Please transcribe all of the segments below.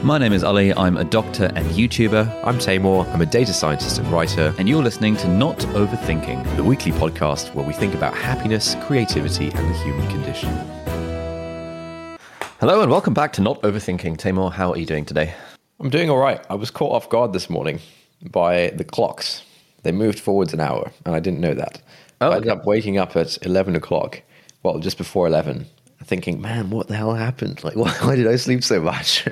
My name is Ali, I'm a doctor and YouTuber. I'm Tamor, I'm a data scientist and writer. And you're listening to Not Overthinking, the weekly podcast where we think about happiness, creativity, and the human condition. Hello and welcome back to Not Overthinking. Tamor, how are you doing today? I'm doing all right. I was caught off guard this morning by the clocks. They moved forwards an hour, and I didn't know that. Oh, okay. I ended up waking up at 11 o'clock, well, just before 11, thinking, man, what the hell happened? Like, why did I sleep so much?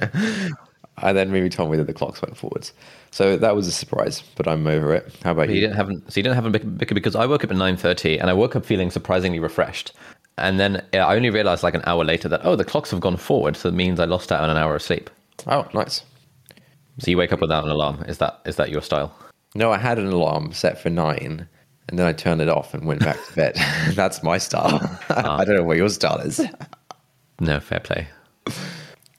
And then Mimi told me that the clocks went forwards. So that was a surprise, but I'm over it. How about you? You didn't have a because I woke up at 9:30 and I woke up feeling surprisingly refreshed. And then I only realized like an hour later that, oh, the clocks have gone forward. So it means I lost out on an hour of sleep. Oh, nice. So you wake up without an alarm. Is that your style? No, I had an alarm set for 9. And then I turned it off and went back to bed. That's my style. I don't know what your style is. No, fair play.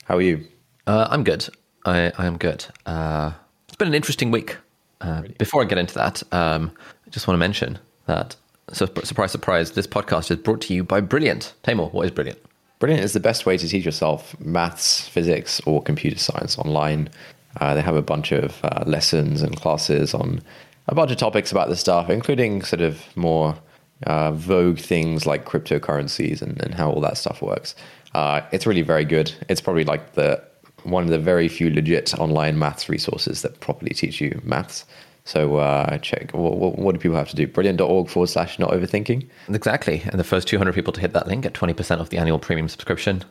How are you? I'm good. I'm good. It's been an interesting week. Before I get into that, I just want to mention that, surprise, surprise, this podcast is brought to you by Brilliant. Tamor, what is Brilliant? Brilliant is the best way to teach yourself maths, physics, or computer science online. They have a bunch of lessons and classes on a bunch of topics about this stuff, including sort of more vogue things like cryptocurrencies and how all that stuff works. It's really very good. It's probably like one of the very few legit online maths resources that properly teach you maths. So check, what do people have to do? Brilliant.org/notoverthinking. Exactly. And the first 200 people to hit that link get 20% off the annual premium subscription.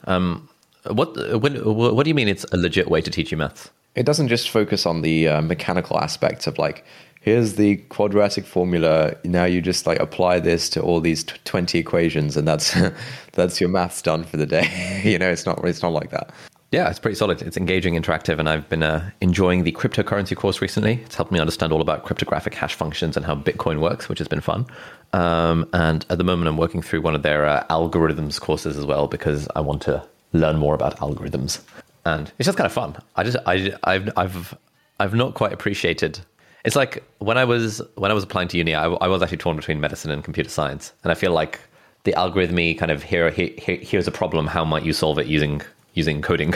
What do you mean it's a legit way to teach you maths? It doesn't just focus on the mechanical aspects of like, here's the quadratic formula. Now you just like apply this to all these 20 equations, and that's that's your maths done for the day. You know, it's not like that. Yeah, it's pretty solid. It's engaging, interactive, and I've been enjoying the cryptocurrency course recently. It's helped me understand all about cryptographic hash functions and how Bitcoin works, which has been fun. And at the moment, I'm working through one of their algorithms courses as well because I want to learn more about algorithms, and it's just kind of fun. I've not quite appreciated. It's like when I was applying to uni, I was actually torn between medicine and computer science, and I feel like the algorithmy kind of here's a problem, how might you solve it using coding,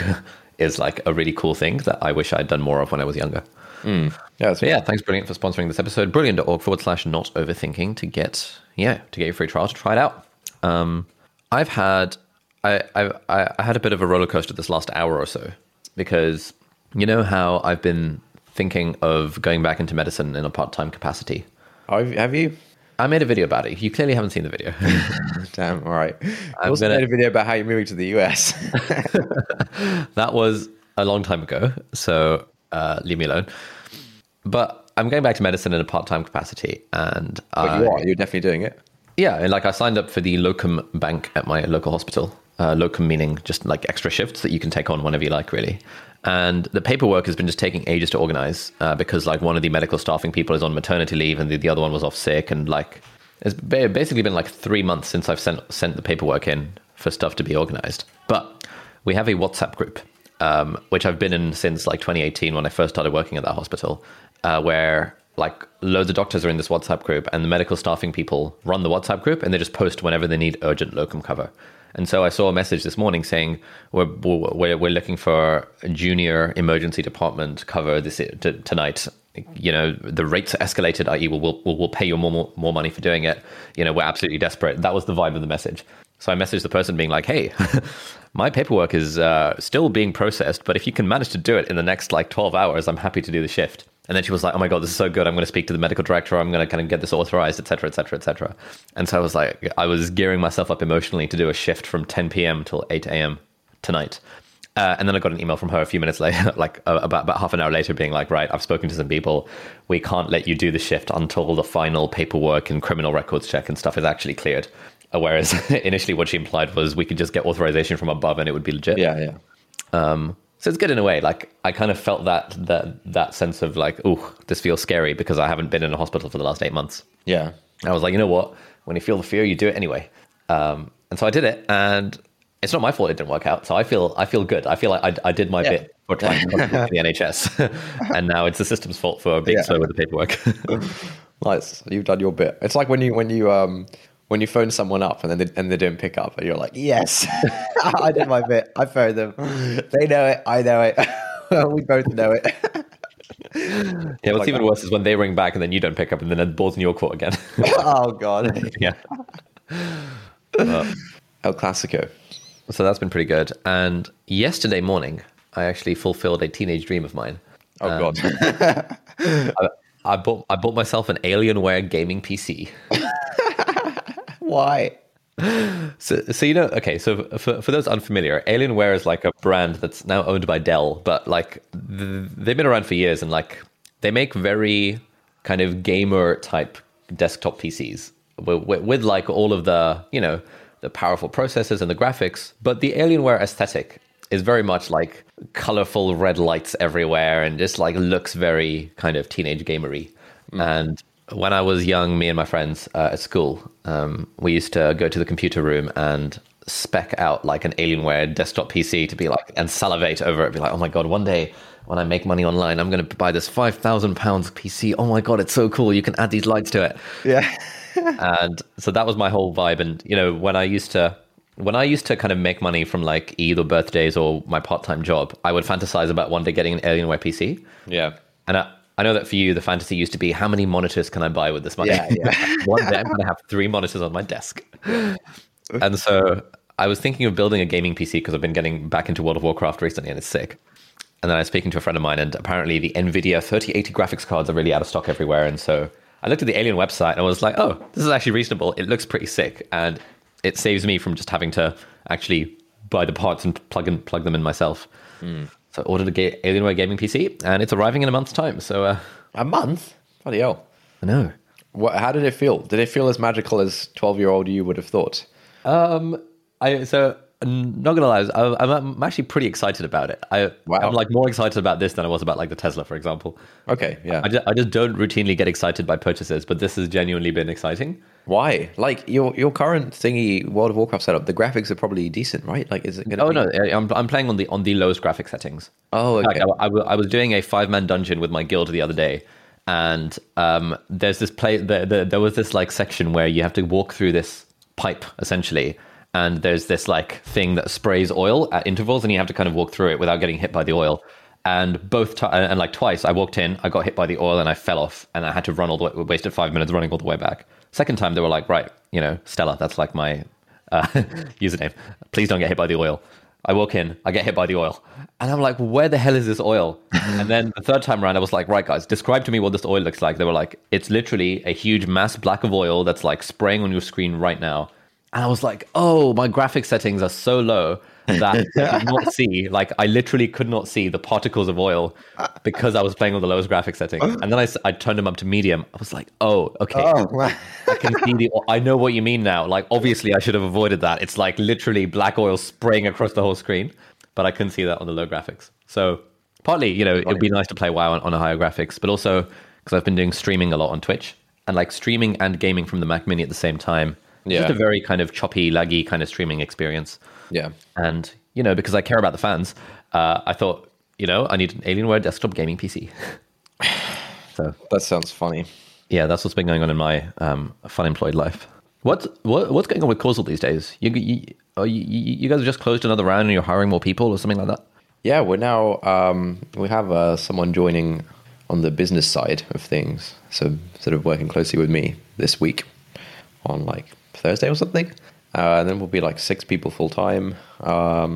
is like a really cool thing that I wish I'd done more of when I was younger. Mm. Yeah, thanks Brilliant for sponsoring this episode. Brilliant.org/notoverthinking to get your free trial to try it out. I had a bit of a roller coaster this last hour or so because you know how I've been thinking of going back into medicine in a part-time capacity. Have you? I made a video about it. You clearly haven't seen the video. Damn, all right. I also made a video about how you're moving to the US. That was a long time ago, so leave me alone. But I'm going back to medicine in a part-time capacity. And you're definitely doing it? Yeah, and like I signed up for the locum bank at my local hospital. Locum meaning just like extra shifts that you can take on whenever you like, really. And the paperwork has been just taking ages to organize because like one of the medical staffing people is on maternity leave and the other one was off sick, and like it's basically been like 3 months since I've sent the paperwork in for stuff to be organized. But we have a WhatsApp group which I've been in since like 2018 when I first started working at that hospital, where like loads of doctors are in this WhatsApp group, and the medical staffing people run the WhatsApp group and they just post whenever they need urgent locum cover. And so I saw a message this morning saying we're looking for a junior emergency department cover tonight. You know, the rates are escalated, i.e. we'll pay you more money for doing it. You know, we're absolutely desperate. That was the vibe of the message. So I messaged the person being like, hey, my paperwork is still being processed, but if you can manage to do it in the next like 12 hours, I'm happy to do the shift. And then she was like, oh my God, this is so good. I'm going to speak to the medical director. I'm going to kind of get this authorized, et cetera, et cetera, et cetera. And so I was like, I was gearing myself up emotionally to do a shift from 10 p.m. till 8 a.m. tonight. And then I got an email from her a few minutes later, like about half an hour later, being like, right, I've spoken to some people. We can't let you do the shift until the final paperwork and criminal records check and stuff is actually cleared. Whereas initially what she implied was we could just get authorization from above and it would be legit. Yeah, yeah. So it's good in a way. Like, I kind of felt that sense of like, oh, this feels scary because I haven't been in a hospital for the last 8 months. Yeah. I was like, you know what? When you feel the fear, you do it anyway. And so I did it, and it's not my fault it didn't work out. So I feel good. I feel like I did my bit for trying to work with the NHS, and now it's the system's fault for being slow with the paperwork. Nice. You've done your bit. It's like when you phone someone up and then they don't pick up, and you're like, yes, I did my bit. I phoned them. They know it. I know it. We both know it. Yeah, what's even worse is when they ring back and then you don't pick up, and then the ball's in your court again. Oh god. Yeah. El Clasico. So that's been pretty good. And yesterday morning, I actually fulfilled a teenage dream of mine. Oh god. I bought myself an Alienware gaming PC. Why? So you know, okay, so for those unfamiliar, Alienware is like a brand that's now owned by Dell, but like they've been around for years, and like they make very kind of gamer type desktop PCs with like all of the, you know, the powerful processors and the graphics, but the Alienware aesthetic is very much like colorful red lights everywhere and just like looks very kind of teenage gamery. Mm. And when I was young, me and my friends at school, we used to go to the computer room and spec out like an Alienware desktop PC to be like, and salivate over it, be like, oh my god, one day when I make money online, I'm going to buy this £5,000 PC. Oh my god, it's so cool! You can add these lights to it. Yeah. And so that was my whole vibe. And you know, when I used to kind of make money from like Eid or birthdays or my part-time job, I would fantasize about one day getting an Alienware PC. Yeah. And I know that for you, the fantasy used to be, how many monitors can I buy with this money? Yeah. One day I'm going to have 3 monitors on my desk. And so I was thinking of building a gaming PC because I've been getting back into World of Warcraft recently, and it's sick. And then I was speaking to a friend of mine, and apparently the NVIDIA 3080 graphics cards are really out of stock everywhere. And so I looked at the Alien website and I was like, oh, this is actually reasonable. It looks pretty sick. And it saves me from just having to actually buy the parts and plug them in myself. Mm. So I ordered a Alienware gaming PC, and it's arriving in a month's time. So a month? Bloody hell. I know. How did it feel? Did it feel as magical as 12-year-old you would have thought? I'm not going to lie, I'm actually pretty excited about it. I'm like more excited about this than I was about like the Tesla, for example. Okay, yeah. I just don't routinely get excited by purchases, but this has genuinely been exciting. Why? Like your current thingy World of Warcraft setup, the graphics are probably decent, right? Like, is it going to be... Oh, no, I'm playing on the lowest graphic settings. Oh, okay. Like, I was doing a 5-man dungeon with my guild the other day, and there's this there was this like section where you have to walk through this pipe, essentially, and there's this like thing that sprays oil at intervals, and you have to kind of walk through it without getting hit by the oil. And twice I walked in, I got hit by the oil, and I fell off, and I had to run all the way. We wasted 5 minutes running all the way back. Second time they were like, right, you know, Stella, that's like my username, please don't get hit by the oil. I walk in, I get hit by the oil, and I'm like, where the hell is this oil? And then the third time around, I was like, right guys, describe to me what this oil looks like. They were like, it's literally a huge mass black of oil that's like spraying on your screen right now. And I was like, oh, my graphic settings are so low that I could not see, like I literally could not see the particles of oil because I was playing on the lowest graphic setting. And then I turned them up to medium. I was like, oh, okay. Oh, wow. I can see the oil. I know what you mean now. Like, obviously I should have avoided that. It's like literally black oil spraying across the whole screen, but I couldn't see that on the low graphics. So partly, you know, it'd be nice to play WoW on a higher graphics, but also because I've been doing streaming a lot on Twitch, and like streaming and gaming from the Mac Mini at the same time. It's just a very kind of choppy, laggy kind of streaming experience. Yeah. And, you know, because I care about the fans, I thought, you know, I need an Alienware desktop gaming PC. So that sounds funny. Yeah, that's what's been going on in my fun employed life. What's going on with Causal these days? You guys have just closed another round and you're hiring more people or something like that? Yeah, we're now, we have someone joining on the business side of things. So sort of working closely with me this week on like Thursday or something, and then we'll be like 6 people full time. I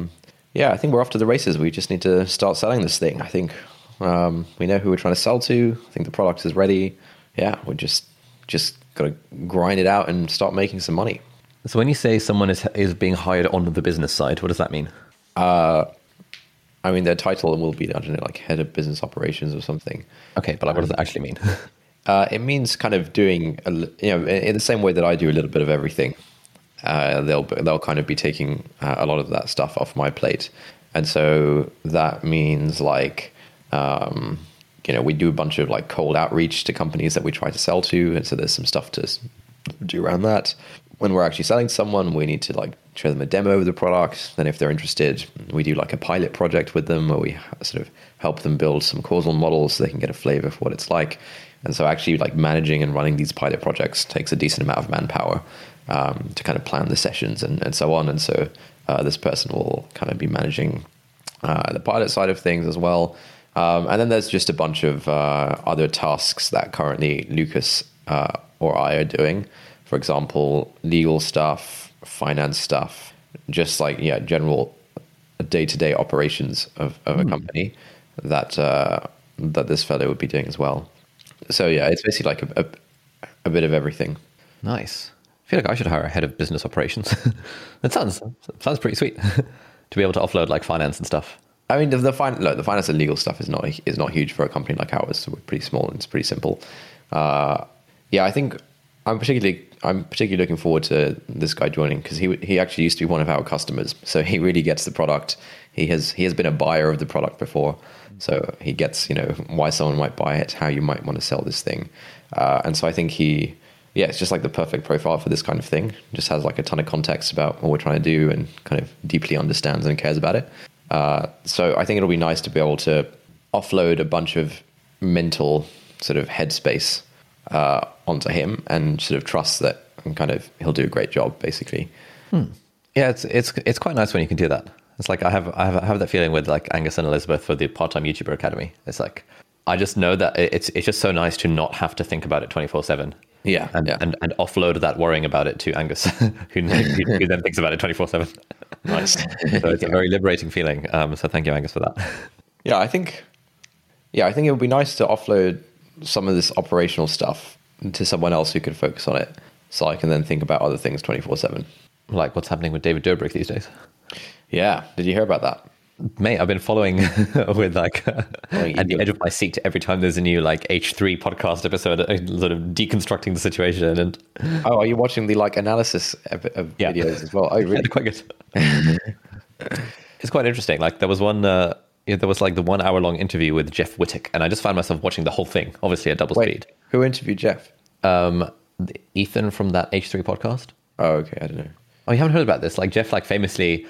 think we're off to the races. We just need to start selling this thing. I think we know who we're trying to sell to. I think the product is ready. Yeah, we just gotta grind it out and start making some money. So when you say someone is being hired on the business side, what does that mean? I mean, their title will be, I don't know, like head of business operations or something. Okay, but like, what does that actually mean? It means kind of doing, in the same way that I do a little bit of everything. They'll kind of be taking a lot of that stuff off my plate And so that means like, we do a bunch of like cold outreach to companies that we try to sell to. And so there's some stuff to do around that. When we're actually selling someone, we need to like show them a demo of the product. Then if they're interested, we do like a pilot project with them where we sort of help them build some causal models so they can get a flavor for what it's like. And so actually like managing and running these pilot projects takes a decent amount of manpower to kind of plan the sessions and so on. And so this person will kind of be managing the pilot side of things as well. And then there's just a bunch of other tasks that currently Lucas or I are doing. For example, legal stuff, finance stuff, just like, yeah, general day-to-day operations of a company that that this fellow would be doing as well. So yeah, it's basically like a bit of everything. Nice. I feel like I should hire a head of business operations. That sounds pretty sweet to be able to offload like finance and stuff. I mean, the finance and legal stuff is not huge for a company like ours. So we're pretty small and it's pretty simple. I think I'm particularly looking forward to this guy joining because he actually used to be one of our customers. So he really gets the product. He has been a buyer of the product before. So he gets, why someone might buy it, how you might want to sell this thing. And so I think it's just like the perfect profile for this kind of thing. Just has like a ton of context about what we're trying to do and kind of deeply understands and cares about it. So I think it'll be nice to be able to offload a bunch of mental sort of headspace onto him and sort of trust that and kind of he'll do a great job, basically. Yeah, it's quite nice when you can do that. It's like I have that feeling with like Angus and Elizabeth for the part-time YouTuber Academy. It's like I just know that it's just so nice to not have to think about it 24/7. Yeah, and offload that worrying about it to Angus, who then thinks about it 24/7. Nice. So it's a very liberating feeling. So thank you, Angus, for that. I think it would be nice to offload some of this operational stuff to someone else who can focus on it, so I can then think about other things 24/7. Like what's happening with David Dobrik these days. Yeah, did you hear about that? Mate, I've been following with like at the edge of my seat every time there's a new like H3 podcast episode, sort of deconstructing the situation. And are you watching the like analysis videos as well? Oh, really? Quite good. It's quite interesting. Like there was one, there was like the 1 hour long interview with Jeff Wittick, and I just found myself watching the whole thing, obviously at double speed. Who interviewed Jeff? Ethan from that H3 podcast. Oh, okay, I don't know. Oh, you haven't heard about this? Like Jeff, like famously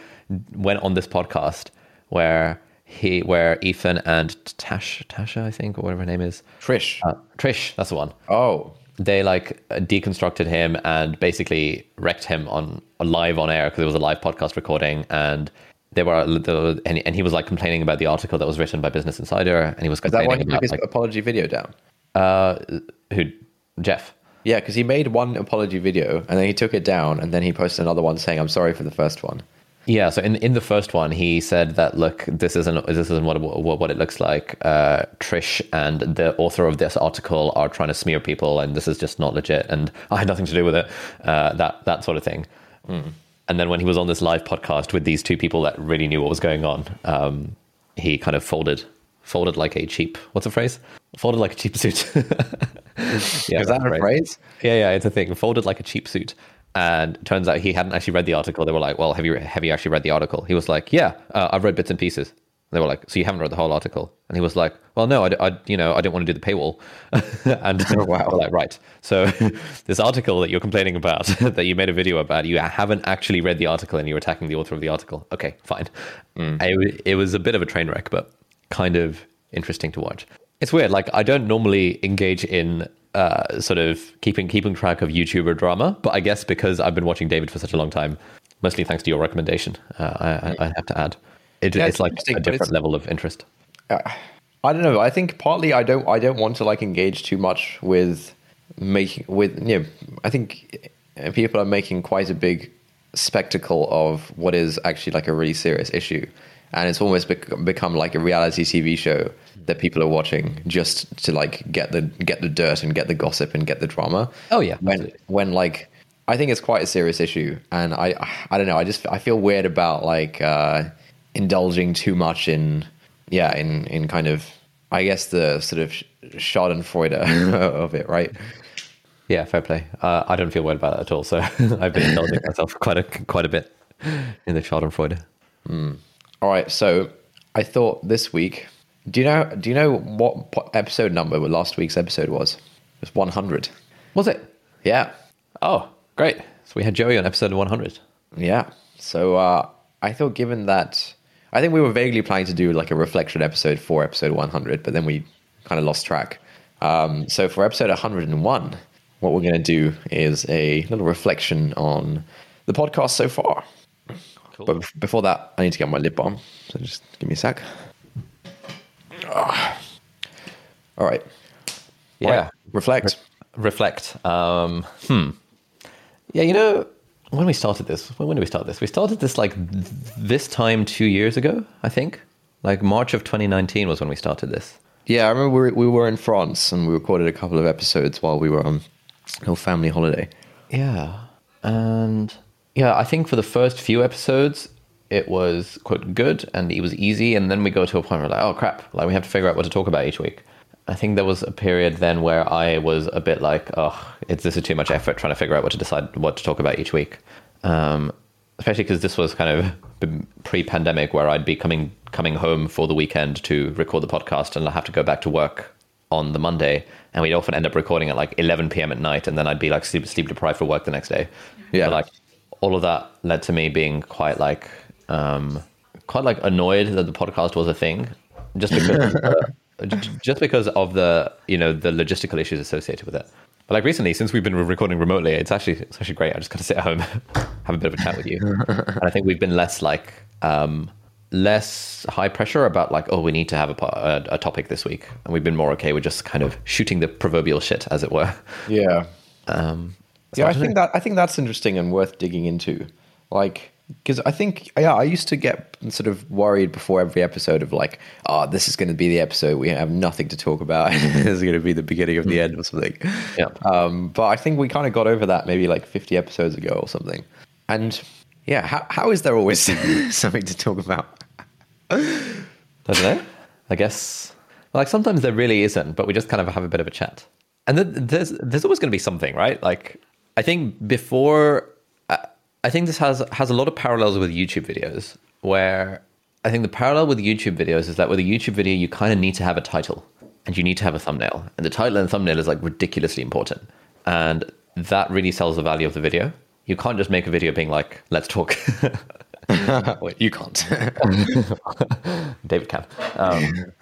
went on this podcast. Where Ethan and Tasha, I think, or whatever her name is. Trish, that's the one. Oh. They like deconstructed him and basically wrecked him on live on air because it was a live podcast recording, and he was like complaining about the article that was written by Business Insider, and he was complaining about... Is that why he took his apology video down? Jeff. Yeah, because he made one apology video and then he took it down and then he posted another one saying, I'm sorry for the first one. Yeah, so in the first one, he said that, look, this isn't what it looks like. Trish and the author of this article are trying to smear people, and this is just not legit, and I had nothing to do with it, that sort of thing. And then when he was on this live podcast with these two people that really knew what was going on, he kind of folded like a cheap... What's the phrase? Folded like a cheap suit. Is that a phrase? Yeah, it's a thing. Folded like a cheap suit. And turns out he hadn't actually read the article. They were like, well, have you actually read the article? He was like, yeah, I've read bits and pieces. And they were like, so you haven't read the whole article? And he was like, well, no, I didn't want to do the paywall. And wow. Like, right. So this article that you're complaining about, that you made a video about, you haven't actually read the article and you're attacking the author of the article. Okay, fine. It was a bit of a train wreck, but kind of interesting to watch. It's weird. Like, I don't normally engage in... sort of keeping track of YouTuber drama, but I guess because I've been watching David for such a long time, mostly thanks to your recommendation, I have to add, it's like a different level of interest. I don't know. I think partly I don't want to like engage too much with I think people are making quite a big spectacle of what is actually like a really serious issue, and it's almost become like a reality TV show that people are watching just to like get the dirt and get the gossip and get the drama. Oh yeah. When like, I think it's quite a serious issue, and I don't know. I feel weird about like indulging too much in kind of, I guess, the sort of Schadenfreude of it, right? Yeah, fair play. I don't feel weird about that at all. So I've been indulging myself quite a bit in the Schadenfreude. All right, so I thought this week, do you know what episode number last week's episode was? It was 100. Was it? Yeah. Oh, great. So we had Joey on episode 100. Yeah. So I thought, given that, I think we were vaguely planning to do like a reflection episode for episode 100, but then we kind of lost track. So for episode 101, what we're going to do is a little reflection on the podcast so far. Cool. But before that, I need to get my lip balm. So just give me a sec. Ugh. All right. Yeah. Right. Reflect. Yeah, you know, when did we start this? We started this like this time 2 years ago, I think. Like March of 2019 was when we started this. Yeah, I remember we were in France and we recorded a couple of episodes while we were on a little family holiday. Yeah. And yeah, I think for the first few episodes, it was quite good and it was easy. And then we go to a point where we're like, oh crap, like we have to figure out what to talk about each week. I think there was a period then where I was a bit like, oh, this is too much effort trying to figure out what to talk about each week. Especially because this was kind of pre-pandemic where I'd be coming home for the weekend to record the podcast and I'd have to go back to work on the Monday. And we'd often end up recording at like 11 p.m. at night and then I'd be like sleep deprived for work the next day. Yeah. But like all of that led to me being quite like annoyed that the podcast was a thing just because... Just because of the, you know, the logistical issues associated with it. But like recently, since we've been recording remotely, it's actually great. I just got to sit at home, have a bit of a chat with you. And I think we've been less like, less high pressure about like, oh, we need to have a topic this week. And we've been more okay with just kind of shooting the proverbial shit, as it were. Yeah. I think that's interesting and worth digging into. Like, because I think, yeah, I used to get sort of worried before every episode of like, oh, this is going to be the episode we have nothing to talk about. This is going to be the beginning of the end or something. Yeah. But I think we kind of got over that maybe like 50 episodes ago or something. And yeah, how is there always something to talk about? I don't know. I guess like sometimes there really isn't, but we just kind of have a bit of a chat. And there's always going to be something, right? Like I think before... I think this has a lot of parallels with YouTube videos, where I think the parallel with YouTube videos is that with a YouTube video, you kind of need to have a title and you need to have a thumbnail. And the title and thumbnail is like ridiculously important. And that really sells the value of the video. You can't just make a video being like, let's talk. Wait, you can't. David can.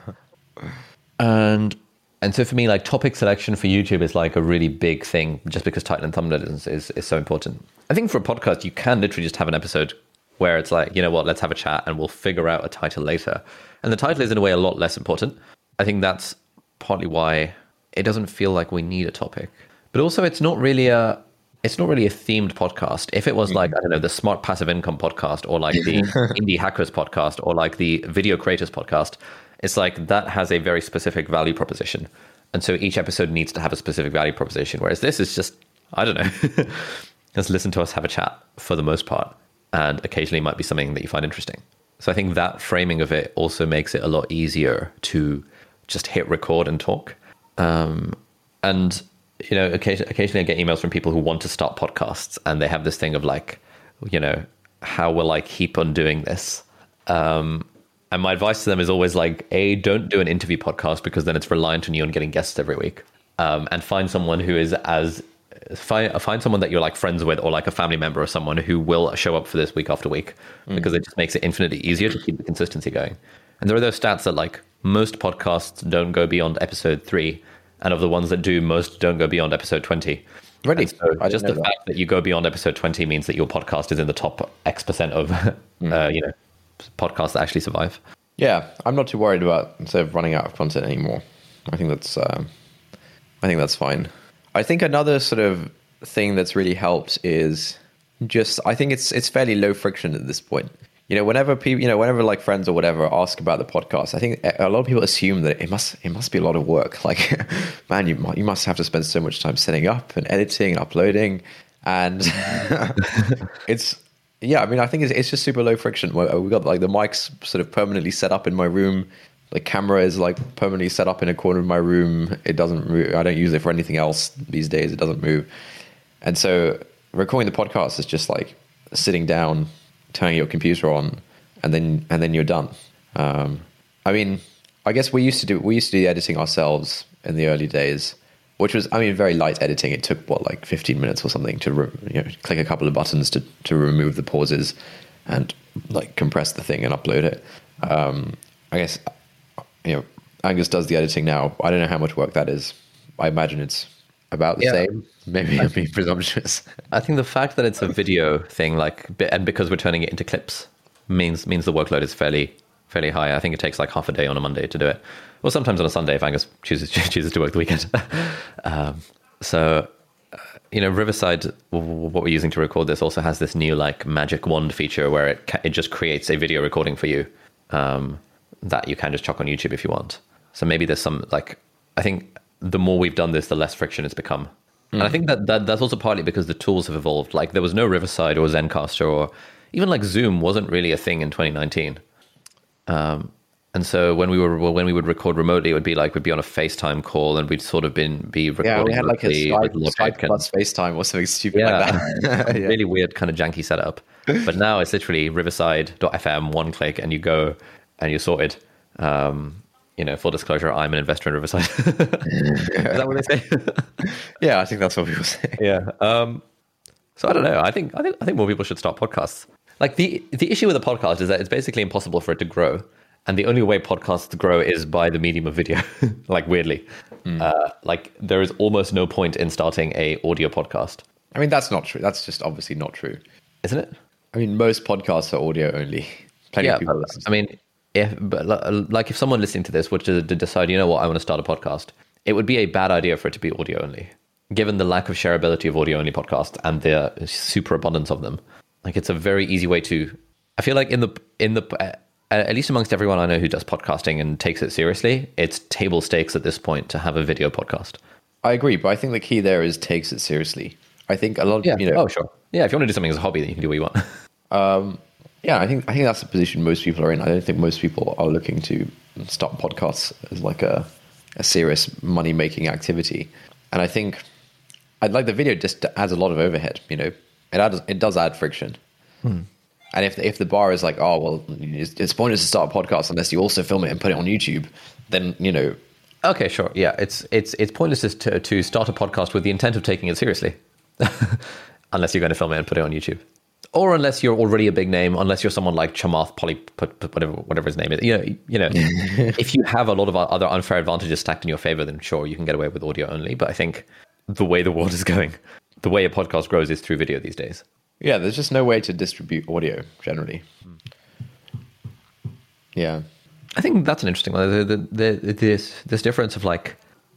And so for me, like topic selection for YouTube is like a really big thing just because title and thumbnail is so important. I think for a podcast, you can literally just have an episode where it's like, you know what, let's have a chat and we'll figure out a title later. And the title is in a way a lot less important. I think that's partly why it doesn't feel like we need a topic. But also it's not really a themed podcast. If it was like, I don't know, the Smart Passive Income podcast or like the Indie Hackers podcast or like the Video Creators podcast, it's like that has a very specific value proposition. And so each episode needs to have a specific value proposition. Whereas this is just, I don't know, just listen to us have a chat for the most part. And occasionally might be something that you find interesting. So I think that framing of it also makes it a lot easier to just hit record and talk. And, you know, occasionally I get emails from people who want to start podcasts and they have this thing of like, you know, how will I keep on doing this? And my advice to them is always like, A, don't do an interview podcast because then it's reliant on you and getting guests every week. And find someone who is find someone that you're like friends with or like a family member or someone who will show up for this week after week because it just makes it infinitely easier to keep the consistency going. And there are those stats that like most podcasts don't go beyond episode 3. And of the ones that do, most don't go beyond episode 20. Really? So just the fact that you go beyond episode 20 means that your podcast is in the top X% of, you know, podcasts that actually survive. Yeah, I'm not too worried about sort of running out of content anymore. I think that's fine. I think another sort of thing that's really helped is just I think it's fairly low friction at this point. You know, whenever people, you know, whenever like friends or whatever ask about the podcast, I think a lot of people assume that it must be a lot of work. Like, man, you must have to spend so much time setting up and editing and uploading, and it's. Yeah, I mean, I think it's just super low friction. We've got like the mics sort of permanently set up in my room. The camera is like permanently set up in a corner of my room. It doesn't move. I don't use it for anything else these days. It doesn't move. And so recording the podcast is just like sitting down, turning your computer on and then you're done. I mean, I guess we used to do the editing ourselves in the early days, which was, I mean, very light editing. It took like 15 minutes or something to click a couple of buttons to remove the pauses and like compress the thing and upload it. I guess Angus does the editing now. I don't know how much work that is. I imagine it's about the same. Maybe I'm being presumptuous. I think the fact that it's a video thing, and because we're turning it into clips, means the workload is fairly high. I think it takes like half a day on a Monday to do it, or sometimes on a Sunday if Angus chooses to work the weekend. Riverside, what we're using to record this, also has this new like magic wand feature where it just creates a video recording for you that you can just chuck on YouTube if you want. So maybe there's some I think the more we've done this, the less friction it's become. Mm-hmm. And I think that's also partly because the tools have evolved. Like there was no Riverside or Zencaster, or even like Zoom wasn't really a thing in 2019. And so when we would record remotely, it would be we'd be on a FaceTime call, and we'd sort of be recording. Yeah, we had like a Skype plus FaceTime or something stupid like that. Yeah. Really weird kind of janky setup. But now it's literally Riverside.fm, one click, and you go and you're sorted. Full disclosure, I'm an investor in Riverside. Is that what they say? Yeah, I think that's what people say. Yeah. So I don't know. I think more people should start podcasts. Like the issue with a podcast is that it's basically impossible for it to grow. And the only way podcasts grow is by the medium of video, weirdly. Mm. There is almost no point in starting a audio podcast. I mean, that's not true. That's just obviously not true. Isn't it? I mean, most podcasts are audio only. Plenty of people listen. I mean, if someone listening to this were to decide, you know what, I want to start a podcast, it would be a bad idea for it to be audio only, given the lack of shareability of audio only podcasts and the superabundance of them. Like, it's a very easy way to... I feel like at least amongst everyone I know who does podcasting and takes it seriously, it's table stakes at this point to have a video podcast. I agree, but I think the key there is takes it seriously. I think a lot of... Oh, sure. Yeah, if you want to do something as a hobby, then you can do what you want. I think that's the position most people are in. I don't think most people are looking to start podcasts as a serious money-making activity. And I think I'd like the video just adds a lot of overhead, It does add friction. Hmm. And if the bar is it's pointless to start a podcast unless you also film it and put it on YouTube, then, Okay, sure. Yeah, it's pointless to start a podcast with the intent of taking it seriously. Unless you're going to film it and put it on YouTube. Or unless you're already a big name, unless you're someone like Chamath Palihapitiya, whatever his name is. If you have a lot of other unfair advantages stacked in your favor, then sure, you can get away with audio only. But I think the way the world is going, the way a podcast grows is through video these days. Yeah, there's just no way to distribute audio generally. Yeah. I think that's an interesting one. This difference of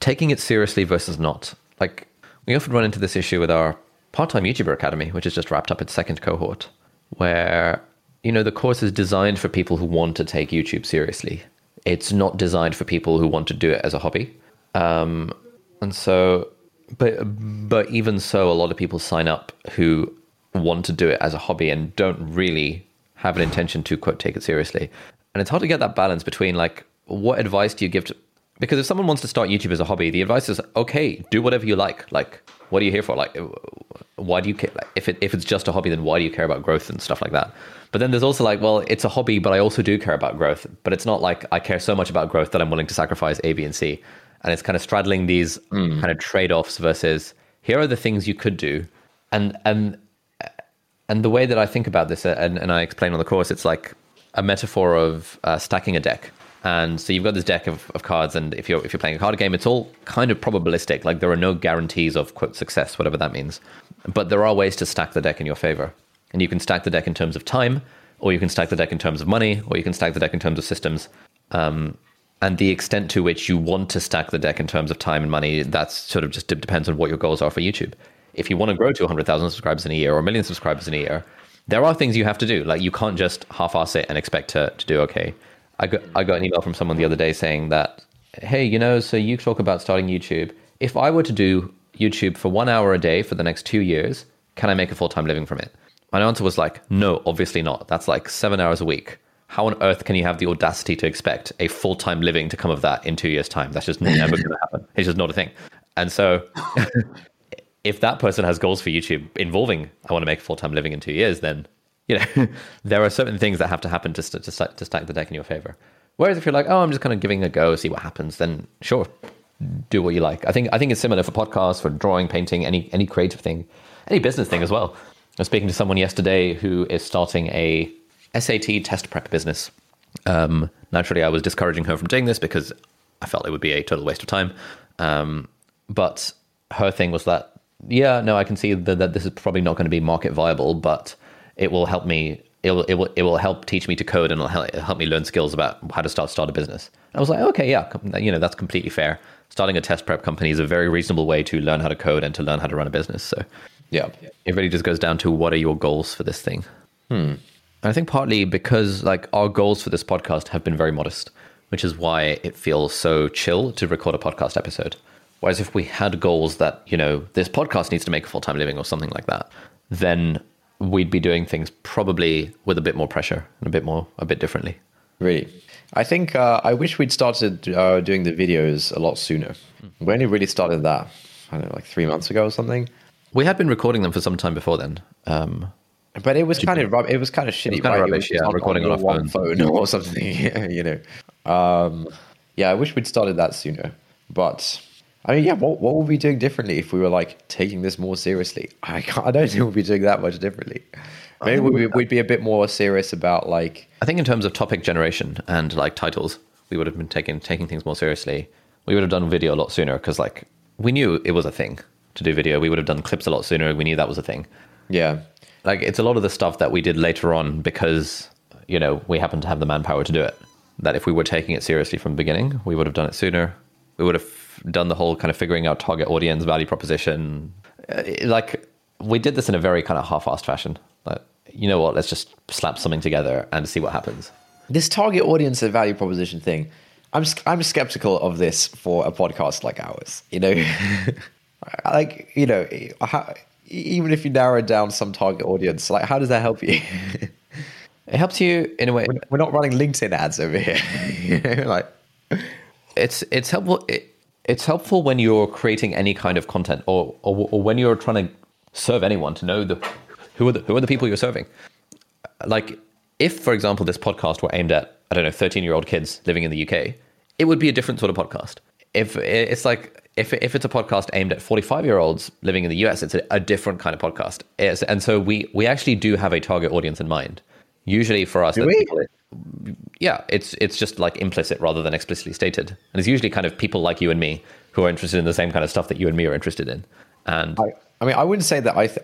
taking it seriously versus not. Like, we often run into this issue with our part-time YouTuber Academy, which has just wrapped up its second cohort, where, the course is designed for people who want to take YouTube seriously. It's not designed for people who want to do it as a hobby. But even so, a lot of people sign up who want to do it as a hobby and don't really have an intention to, quote, take it seriously. And it's hard to get that balance between what advice do you give to, because if someone wants to start YouTube as a hobby, the advice is, okay, do whatever you like. What are you here for? Why do you care? If it's just a hobby, then why do you care about growth and stuff like that? But then there's also well, it's a hobby, but I also do care about growth. But it's not I care so much about growth that I'm willing to sacrifice A, B, and C. And it's kind of straddling these kind of trade-offs versus here are the things you could do. And the way that I think about this, and I explain on the course, it's like a metaphor of stacking a deck. And so you've got this deck of cards, and if you're playing a card game, it's all kind of probabilistic. Like, there are no guarantees of, quote, success, whatever that means. But there are ways to stack the deck in your favor. And you can stack the deck in terms of time, or you can stack the deck in terms of money, or you can stack the deck in terms of systems. And the extent to which you want to stack the deck in terms of time and money, that's sort of just depends on what your goals are for YouTube. If you want to grow to 100,000 subscribers in a year or 1 million subscribers in a year, there are things you have to do. Like, you can't just half-ass it and expect to do okay. I got an email from someone the other day saying that, hey, so you talk about starting YouTube. If I were to do YouTube for 1 hour a day for the next 2 years, can I make a full-time living from it? My answer was no, obviously not. That's 7 hours a week. How on earth can you have the audacity to expect a full-time living to come of that in 2 years' time? That's just never going to happen. It's just not a thing. And so... if that person has goals for YouTube involving, I want to make a full-time living in 2 years, then you know, there are certain things that have to happen to stack the deck in your favor. Whereas if you're like, oh, I'm just kind of giving it a go, see what happens, then sure, do what you like. I think it's similar for podcasts, for drawing, painting, any creative thing, any business thing as well. I was speaking to someone yesterday who is starting a SAT test prep business. Naturally, I was discouraging her from doing this because I felt it would be a total waste of time. But her thing was that, yeah, no, I can see that this is probably not going to be market viable, but it will help me. It will help teach me to code, and it'll help me learn skills about how to start a business. And I was like, okay, yeah, you know, that's completely fair. Starting a test prep company is a very reasonable way to learn how to code and to learn how to run a business. So yeah, it really just goes down to what are your goals for this thing. I think partly because like our goals for this podcast have been very modest, which is why it feels so chill to record a podcast episode. Whereas if we had goals that, you know, this podcast needs to make a full-time living or something like that, then we'd be doing things probably with a bit more pressure and a bit differently. Really. I think I wish we'd started doing the videos a lot sooner. We only really started that, I don't know, like 3 months ago or something. We had been recording them for some time before then. But it was kind of shitty. It was kind of rubbish, yeah, recording on our phone or something, you know. Yeah, I wish we'd started that sooner. But, I mean, yeah, what would we be doing differently if we were, like, taking this more seriously? I don't think we'd be doing that much differently. Maybe we'd be a bit more serious about, like... I think in terms of topic generation and, like, titles, we would have been taking things more seriously. We would have done video a lot sooner because, like, we knew it was a thing to do video. We would have done clips a lot sooner. We knew that was a thing. Yeah. Like, it's a lot of the stuff that we did later on because, you know, we happened to have the manpower to do it. That if we were taking it seriously from the beginning, we would have done it sooner. We would have done the whole kind of figuring out target audience, value proposition. Like, we did this in a very kind of half-assed fashion. Like, you know what, let's just slap something together and see what happens. This target audience and value proposition thing, I'm skeptical of this for a podcast like ours, you know? Like, you know... even if you narrow down some target audience, like, how does that help you? It helps you in a way. We're not running LinkedIn ads over here. You know, like, it's helpful. It's helpful when you're creating any kind of content, or when you're trying to serve anyone to know who are the people you're serving. Like, if, for example, this podcast were aimed at, I don't know, 13-year-old kids living in the UK, it would be a different sort of podcast. If it's like. If it's a podcast aimed at 45-year-olds living in the US, it's a different kind of podcast. And so we actually do have a target audience in mind. Usually for us, yeah, it's just like implicit rather than explicitly stated. And it's usually kind of people like you and me who are interested in the same kind of stuff that you and me are interested in. And I mean, I wouldn't say that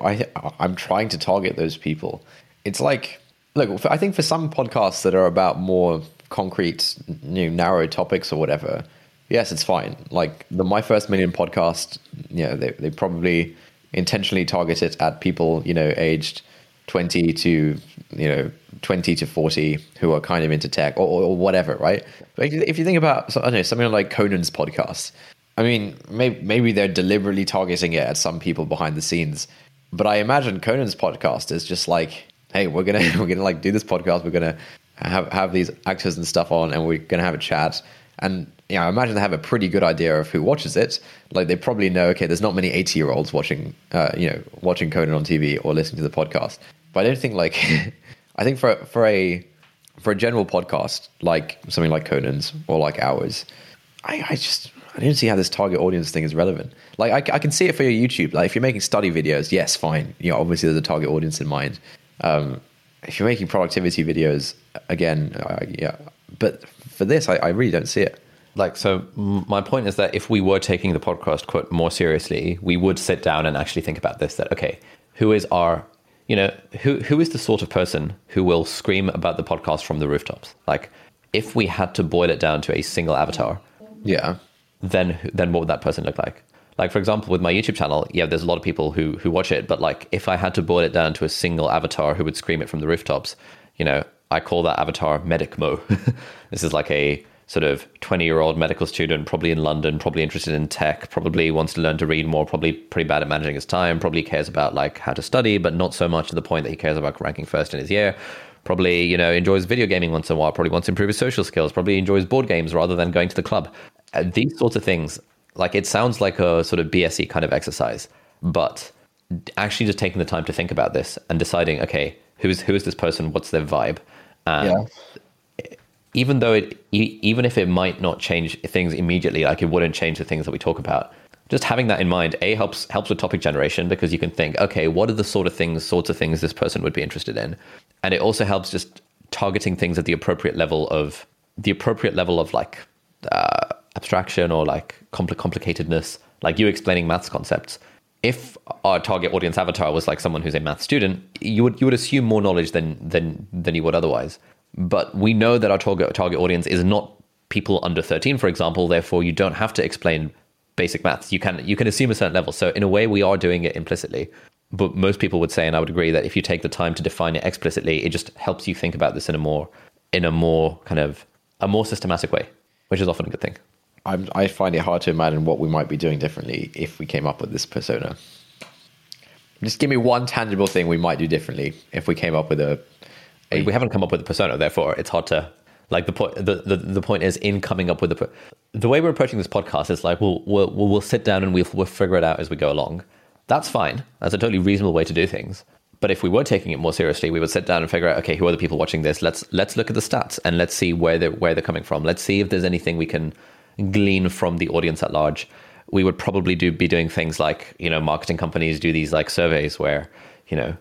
I'm trying to target those people. It's like, look, I think for some podcasts that are about more concrete, you know, narrow topics or whatever. Yes, it's fine. Like My First Million podcast, you know, they probably intentionally target it at people, you know, aged 20 to 40 who are kind of into tech or whatever, right? But if you think about, I don't know, something like Conan's podcast, I mean, maybe they're deliberately targeting it at some people behind the scenes, but I imagine Conan's podcast is just like, hey, we're gonna like do this podcast, we're gonna have these actors and stuff on, and we're gonna have a chat. And yeah, you know, I imagine they have a pretty good idea of who watches it. Like, they probably know, okay, there's not many 80-year-olds watching Conan on TV or listening to the podcast. But I don't think like, I think for a general podcast like something like Conan's or like ours, I don't see how this target audience thing is relevant. Like, I can see it for your YouTube. Like, if you're making study videos, yes, fine. You know, obviously there's a target audience in mind. If you're making productivity videos, again, yeah. But for this, I really don't see it. Like, so my point is that if we were taking the podcast quote more seriously, we would sit down and actually think about this, that, okay, who is our, you know, who is the sort of person who will scream about the podcast from the rooftops? Like, if we had to boil it down to a single avatar, yeah, then what would that person look like? Like, for example, with my YouTube channel, yeah, there's a lot of people who watch it, but like, if I had to boil it down to a single avatar who would scream it from the rooftops, you know, I call that avatar Medic Mo. This is like a sort of 20-year-old medical student, probably in London, probably interested in tech, probably wants to learn to read more, probably pretty bad at managing his time, probably cares about like how to study, but not so much to the point that he cares about ranking first in his year. Probably, you know, enjoys video gaming once in a while, probably wants to improve his social skills, probably enjoys board games rather than going to the club. These sorts of things, like, it sounds like a sort of BSE kind of exercise, but actually just taking the time to think about this and deciding, okay, who is this person? What's their vibe? Even though even if it might not change things immediately, like it wouldn't change the things that we talk about, just having that in mind, A, helps with topic generation, because you can think, okay, what are the sorts of things this person would be interested in? And it also helps just targeting things at the appropriate level of like abstraction or like complicatedness, like you explaining maths concepts. If our target audience avatar was like someone who's a math student, you would assume more knowledge than you would otherwise. But we know that our target audience is not people under 13, for example. Therefore, you don't have to explain basic maths. You can assume a certain level. So in a way, we are doing it implicitly. But most people would say, and I would agree, that if you take the time to define it explicitly, it just helps you think about this in a more systematic way, which is often a good thing. I find it hard to imagine what we might be doing differently if we came up with this persona. Just give me one tangible thing we might do differently if we came up with a... We haven't come up with a persona, therefore it's hard to... Like the point is, in coming up with the way we're approaching this podcast is like, we'll sit down and we'll figure it out as we go along. That's fine. That's a totally reasonable way to do things. But if we were taking it more seriously, we would sit down and figure out, okay, who are the people watching this? Let's look at the stats and let's see where they're coming from. Let's see if there's anything we can glean from the audience at large. We would probably be doing things like, you know, marketing companies do these like surveys where, you know,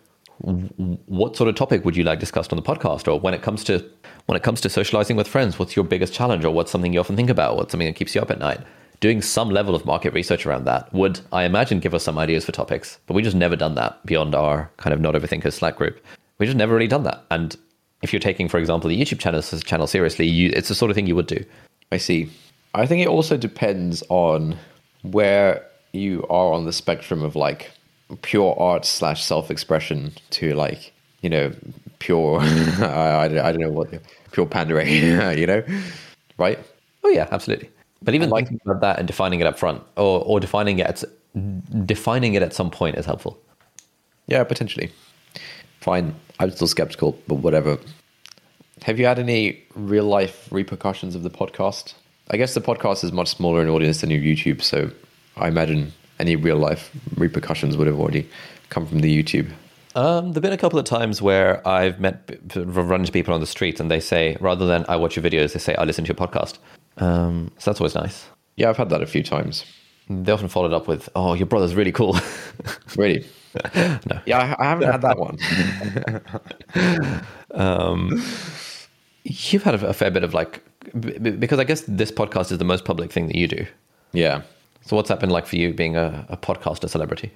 what sort of topic would you like discussed on the podcast? Or when it comes to socializing with friends, what's your biggest challenge? Or what's something you often think about? What's something that keeps you up at night? Doing some level of market research around that would, I imagine, give us some ideas for topics, but we just never done that beyond our kind of Not Overthinkers Slack group. We just never really done that. And if you're taking, for example, the YouTube channel seriously, it's the sort of thing you would do. I see. I think it also depends on where you are on the spectrum of like pure art / self-expression to like, you know, pure, I don't know what, pure pandering, you know, right? Oh yeah, absolutely. But even like thinking about that and defining it up front or defining it at some point is helpful. Yeah, potentially. Fine. I'm still skeptical, but whatever. Have you had any real life repercussions of the podcast? I guess the podcast is much smaller in audience than your YouTube, so I imagine any real life repercussions would have already come from the YouTube. There've been a couple of times where I've run into people on the street and they say, rather than I watch your videos, they say I listen to your podcast. So that's always nice. Yeah, I've had that a few times. They often followed up with, oh, your brother's really cool. Really? No. Yeah, I haven't had that one. You've had a fair bit of like, because I guess this podcast is the most public thing that you do. Yeah. So what's that been like for you being a podcaster celebrity?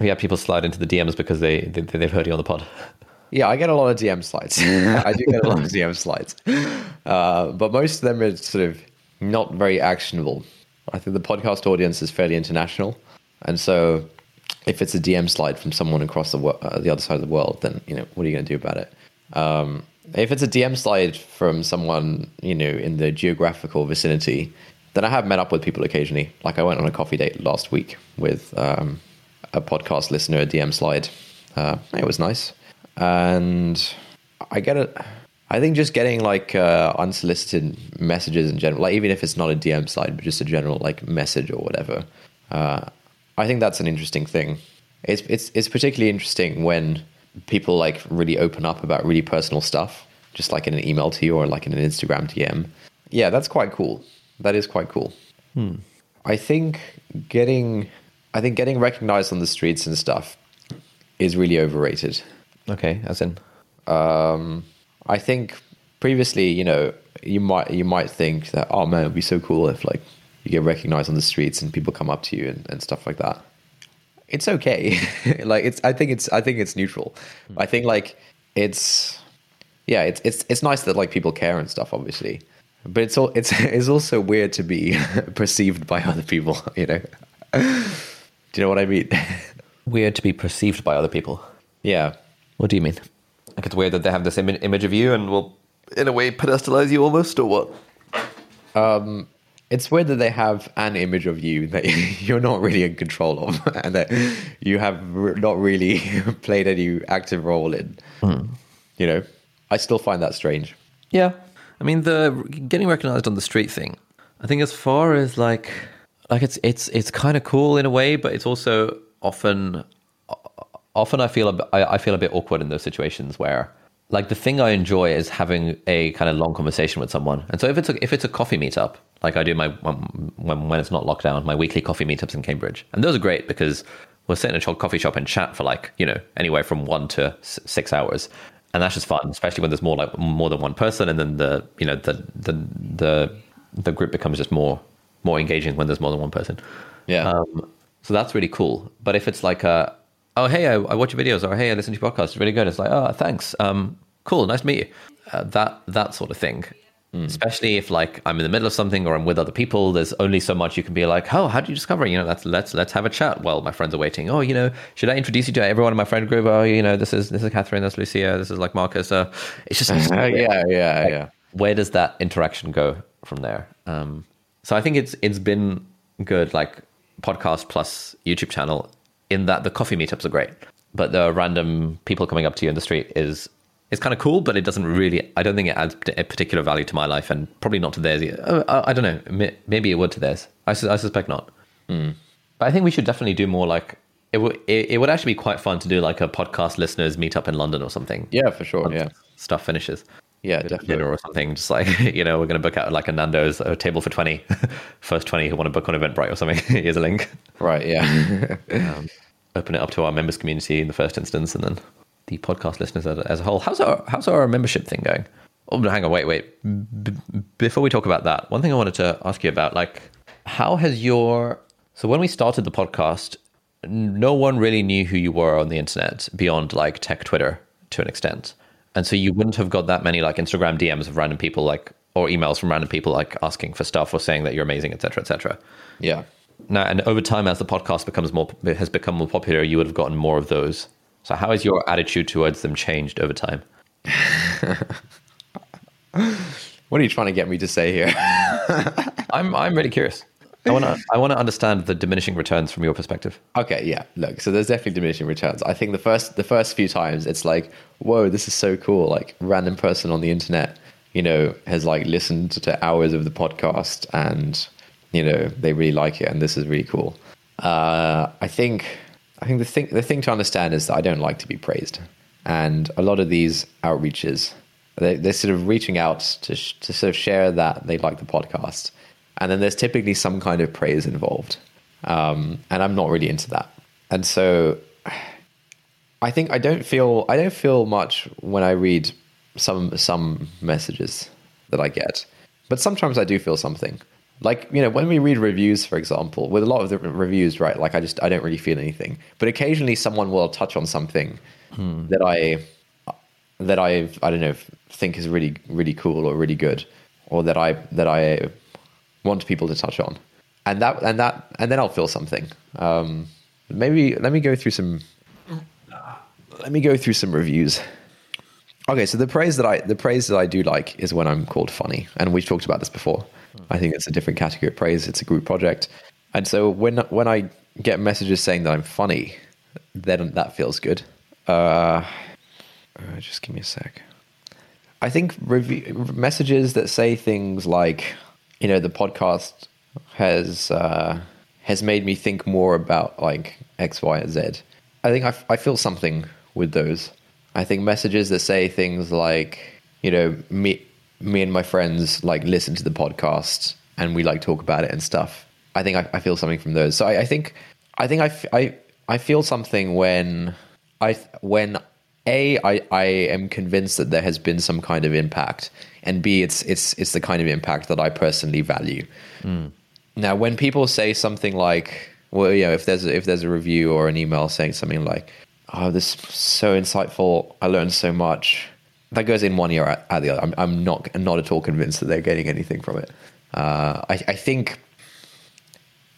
We had people slide into the DMs because they've heard you on the pod. Yeah, I get a lot of DM slides. I do get a lot of DM slides. But most of them are sort of not very actionable. I think the podcast audience is fairly international. And so if it's a DM slide from someone across the other side of the world, then, you know, what are you going to do about it? If it's a DM slide from someone, you know, in the geographical vicinity, then I have met up with people occasionally. Like I went on a coffee date last week with a podcast listener, a DM slide. It was nice. And I think just getting like unsolicited messages in general, like even if it's not a DM slide, but just a general like message or whatever. I think that's an interesting thing. It's particularly interesting when people like really open up about really personal stuff, just like in an email to you or like in an Instagram DM. Yeah, that's quite cool. That is quite cool. I think getting recognized on the streets and stuff is really overrated. Okay, as in? I think previously, you know, you might think that, oh man, it'd be so cool if like you get recognized on the streets and people come up to you and stuff like that. It's okay. Like I think it's neutral. I think like it's nice that like people care and stuff, obviously. But it's also weird to be perceived by other people, you know. Do you know what I mean? Weird to be perceived by other people. Yeah. What do you mean? Like it's weird that they have this image of you and will, in a way, pedestalize you almost, or what? It's weird that they have an image of you that you're not really in control of and that you have not really played any active role in. You know, I still find that strange. Yeah. I mean, the getting recognized on the street thing, I think as far as like it's kind of cool in a way, but it's also often often I feel a bit awkward in those situations where, like, the thing I enjoy is having a kind of long conversation with someone. And so if it's a coffee meetup, like I do my when it's not locked down, my weekly coffee meetups in Cambridge, and those are great because we'll sit in a coffee shop and chat for, like, you know, anywhere from 1 to 6 hours. And that's just fun, especially when there's more than one person, and then the group becomes just more engaging when there's more than one person. Yeah. So that's really cool. But if it's like a, oh hey, I watch your videos, or hey, I listen to your podcast, it's really good. It's like, oh thanks, cool, nice to meet you, that sort of thing. Mm. Especially if, like, I'm in the middle of something or I'm with other people, there's only so much you can be like, oh, how did you discover? You know, let's have a chat while my friends are waiting. Oh, you know, should I introduce you to everyone in my friend group? Oh, you know, this is Catherine, that's Lucia, this is like Marcus. It's just yeah. Where does that interaction go from there? So I think it's been good, like podcast plus YouTube channel, in that the coffee meetups are great, but the random people coming up to you in the street is kind of cool, but it doesn't really, I don't think it adds a particular value to my life, and probably not to theirs either. I don't know, maybe it would to theirs. I suspect not. Mm. But I think we should definitely do more, like, it would actually be quite fun to do like a podcast listeners meetup in London or something. Yeah, for sure. Once stuff finishes. Yeah, definitely. Dinner or something, just like, you know, we're going to book out like a Nando's, a table for 20. First 20 who want to book on Eventbrite or something, here's a link. Right, yeah. Open it up to our members community in the first instance, and then the podcast listeners as a whole. How's our membership thing going? Oh, hang on, wait. Before we talk about that, one thing I wanted to ask you about, like, how has your... So when we started the podcast, no one really knew who you were on the internet beyond, like, tech Twitter to an extent. And so you wouldn't have got that many like Instagram DMs of random people, like, or emails from random people, like, asking for stuff or saying that you're amazing, et cetera, et cetera. Yeah. Now, and over time, as the podcast has become more popular, you would have gotten more of those. So how has your attitude towards them changed over time? What are you trying to get me to say here? I'm really curious. I want to understand the diminishing returns from your perspective. Okay, yeah. Look, so there's definitely diminishing returns. I think the first few times it's like, whoa, this is so cool. Like, random person on the internet, you know, has like listened to hours of the podcast, and, you know, they really like it, and this is really cool. I think the thing to understand is that I don't like to be praised, and a lot of these outreaches, they're sort of reaching out to sort of share that they like the podcast. And then there's typically some kind of praise involved. And I'm not really into that. And so I think I don't feel much when I read some messages that I get. But sometimes I do feel something. Like, you know, when we read reviews, for example, with a lot of the reviews, right, like I don't really feel anything. But occasionally someone will touch on something that I don't know, think is really, really cool or really good, or that I want people to touch on, and then I'll feel something. Maybe let me go through some reviews. Okay, so the praise that I do like is when I'm called funny, and we've talked about this before. I think it's a different category of praise. It's a group project, and so when I get messages saying that I'm funny, then that feels good. Just give me a sec. I think messages that say things like, you know, the podcast has made me think more about like X, Y, and Z. I think I feel something with those. I think messages that say things like, you know, me and my friends like listen to the podcast and we like talk about it and stuff. I think I feel something from those. So I think I feel something when I am convinced that there has been some kind of impact, and B, it's the kind of impact that I personally value. Mm. Now, when people say something like, well, you know, if there's a review or an email saying something like, oh, this is so insightful, I learned so much, that goes in one ear out the other. I'm not at all convinced that they're getting anything from it. I think,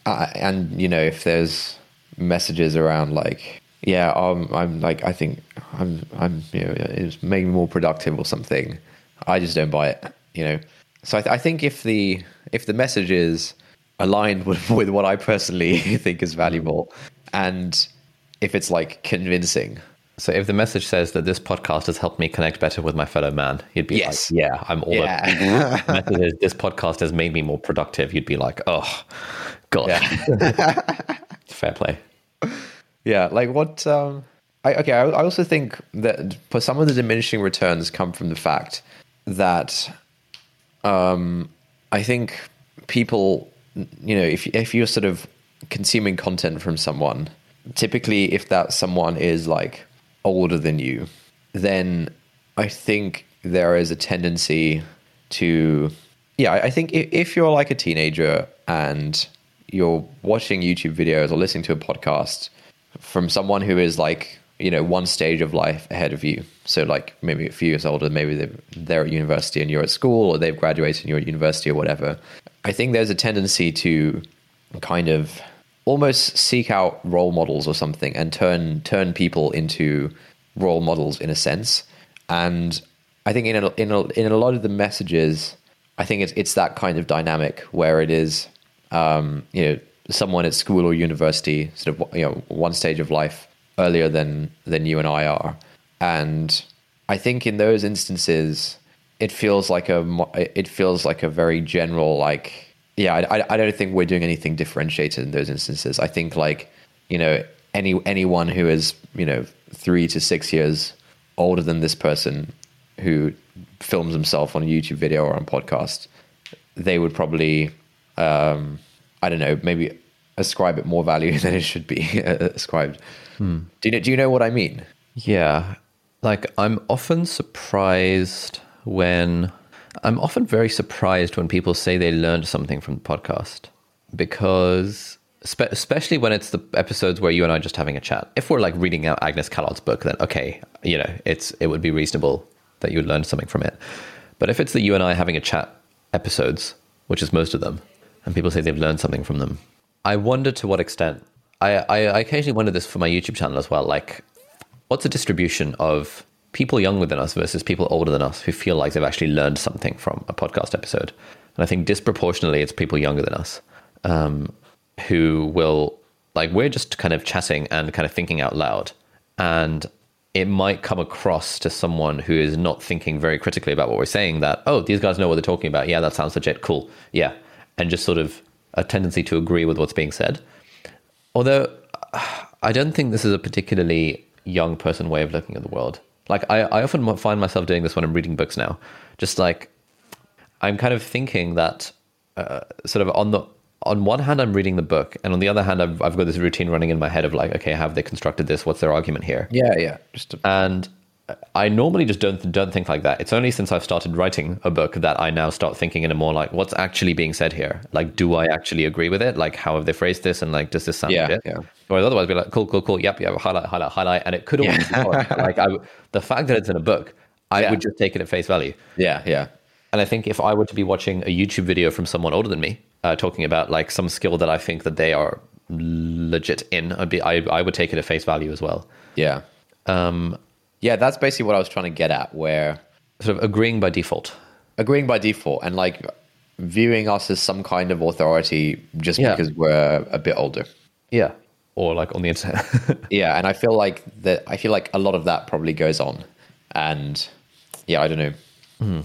and, you know, if there's messages around like, yeah, I think I'm you know, it's making me more productive or something, I just don't buy it, you know. So I think if the message is aligned with what I personally think is valuable, and if it's like convincing. So if the message says that this podcast has helped me connect better with my fellow man, you'd be yes, like, yeah, I'm all yeah. Over. The message is, this podcast has made me more productive, you'd be like, oh God, yeah. Fair play. Yeah, like what I also think that for some of the diminishing returns come from the fact that I think people, you know, if you're sort of consuming content from someone, typically if that someone is like older than you, then I think there is a tendency to, yeah, I think if you're like a teenager and you're watching YouTube videos or listening to a podcast from someone who is like, you know, one stage of life ahead of you. So like maybe a few years older, maybe they're at university and you're at school, or they've graduated and you're at university or whatever. I think there's a tendency to kind of almost seek out role models or something and turn people into role models in a sense. And I think in a lot of the messages, I think it's that kind of dynamic where it is, you know, someone at school or university, sort of, you know, one stage of life earlier than you and I are. And I think in those instances, it feels like a very general, like, yeah, I don't think we're doing anything differentiated in those instances. I think, like, you know, anyone who is, you know, 3 to 6 years older than this person who films himself on a YouTube video or on podcast, they would probably, I don't know, maybe ascribe it more value than it should be ascribed. Do you know what I mean? Yeah. Like, I'm often very surprised when people say they learned something from the podcast, because especially when it's the episodes where you and I are just having a chat. If we're like reading out Agnes Callard's book, then okay, you know, it would be reasonable that you would learn something from it. But if it's the you and I having a chat episodes, which is most of them, and people say they've learned something from them, I wonder to what extent. I occasionally wonder this for my YouTube channel as well. Like, what's the distribution of people younger than us versus people older than us who feel like they've actually learned something from a podcast episode? And I think disproportionately it's people younger than us who will, like, we're just kind of chatting and kind of thinking out loud. And it might come across to someone who is not thinking very critically about what we're saying that, oh, these guys know what they're talking about. Yeah, that sounds legit. Cool. Yeah. And just sort of a tendency to agree with what's being said. Although I don't think this is a particularly young person way of looking at the world. Like, I often find myself doing this when I'm reading books now. Just like, I'm kind of thinking that sort of on one hand, I'm reading the book, and on the other hand, I've got this routine running in my head of like, okay, how have they constructed this? What's their argument here? Yeah. And I normally just don't think like that. It's only since I've started writing a book that I now start thinking in a more like, what's actually being said here? Like, do I actually agree with it? Like, how have they phrased this? And like, does this sound legit? Yeah. Or otherwise, be like, cool, yep, highlight. And it could all be like, the fact that it's in a book, I would just take it at face value. Yeah. And I think if I were to be watching a YouTube video from someone older than me, talking about like some skill that I think that they are legit in, I would take it at face value as well. Yeah. Yeah, that's basically what I was trying to get at, where sort of agreeing by default and like viewing us as some kind of authority just because we're a bit older. Yeah. Or like on the internet. Yeah. And I feel like a lot of that probably goes on, and yeah, I don't know. Mm.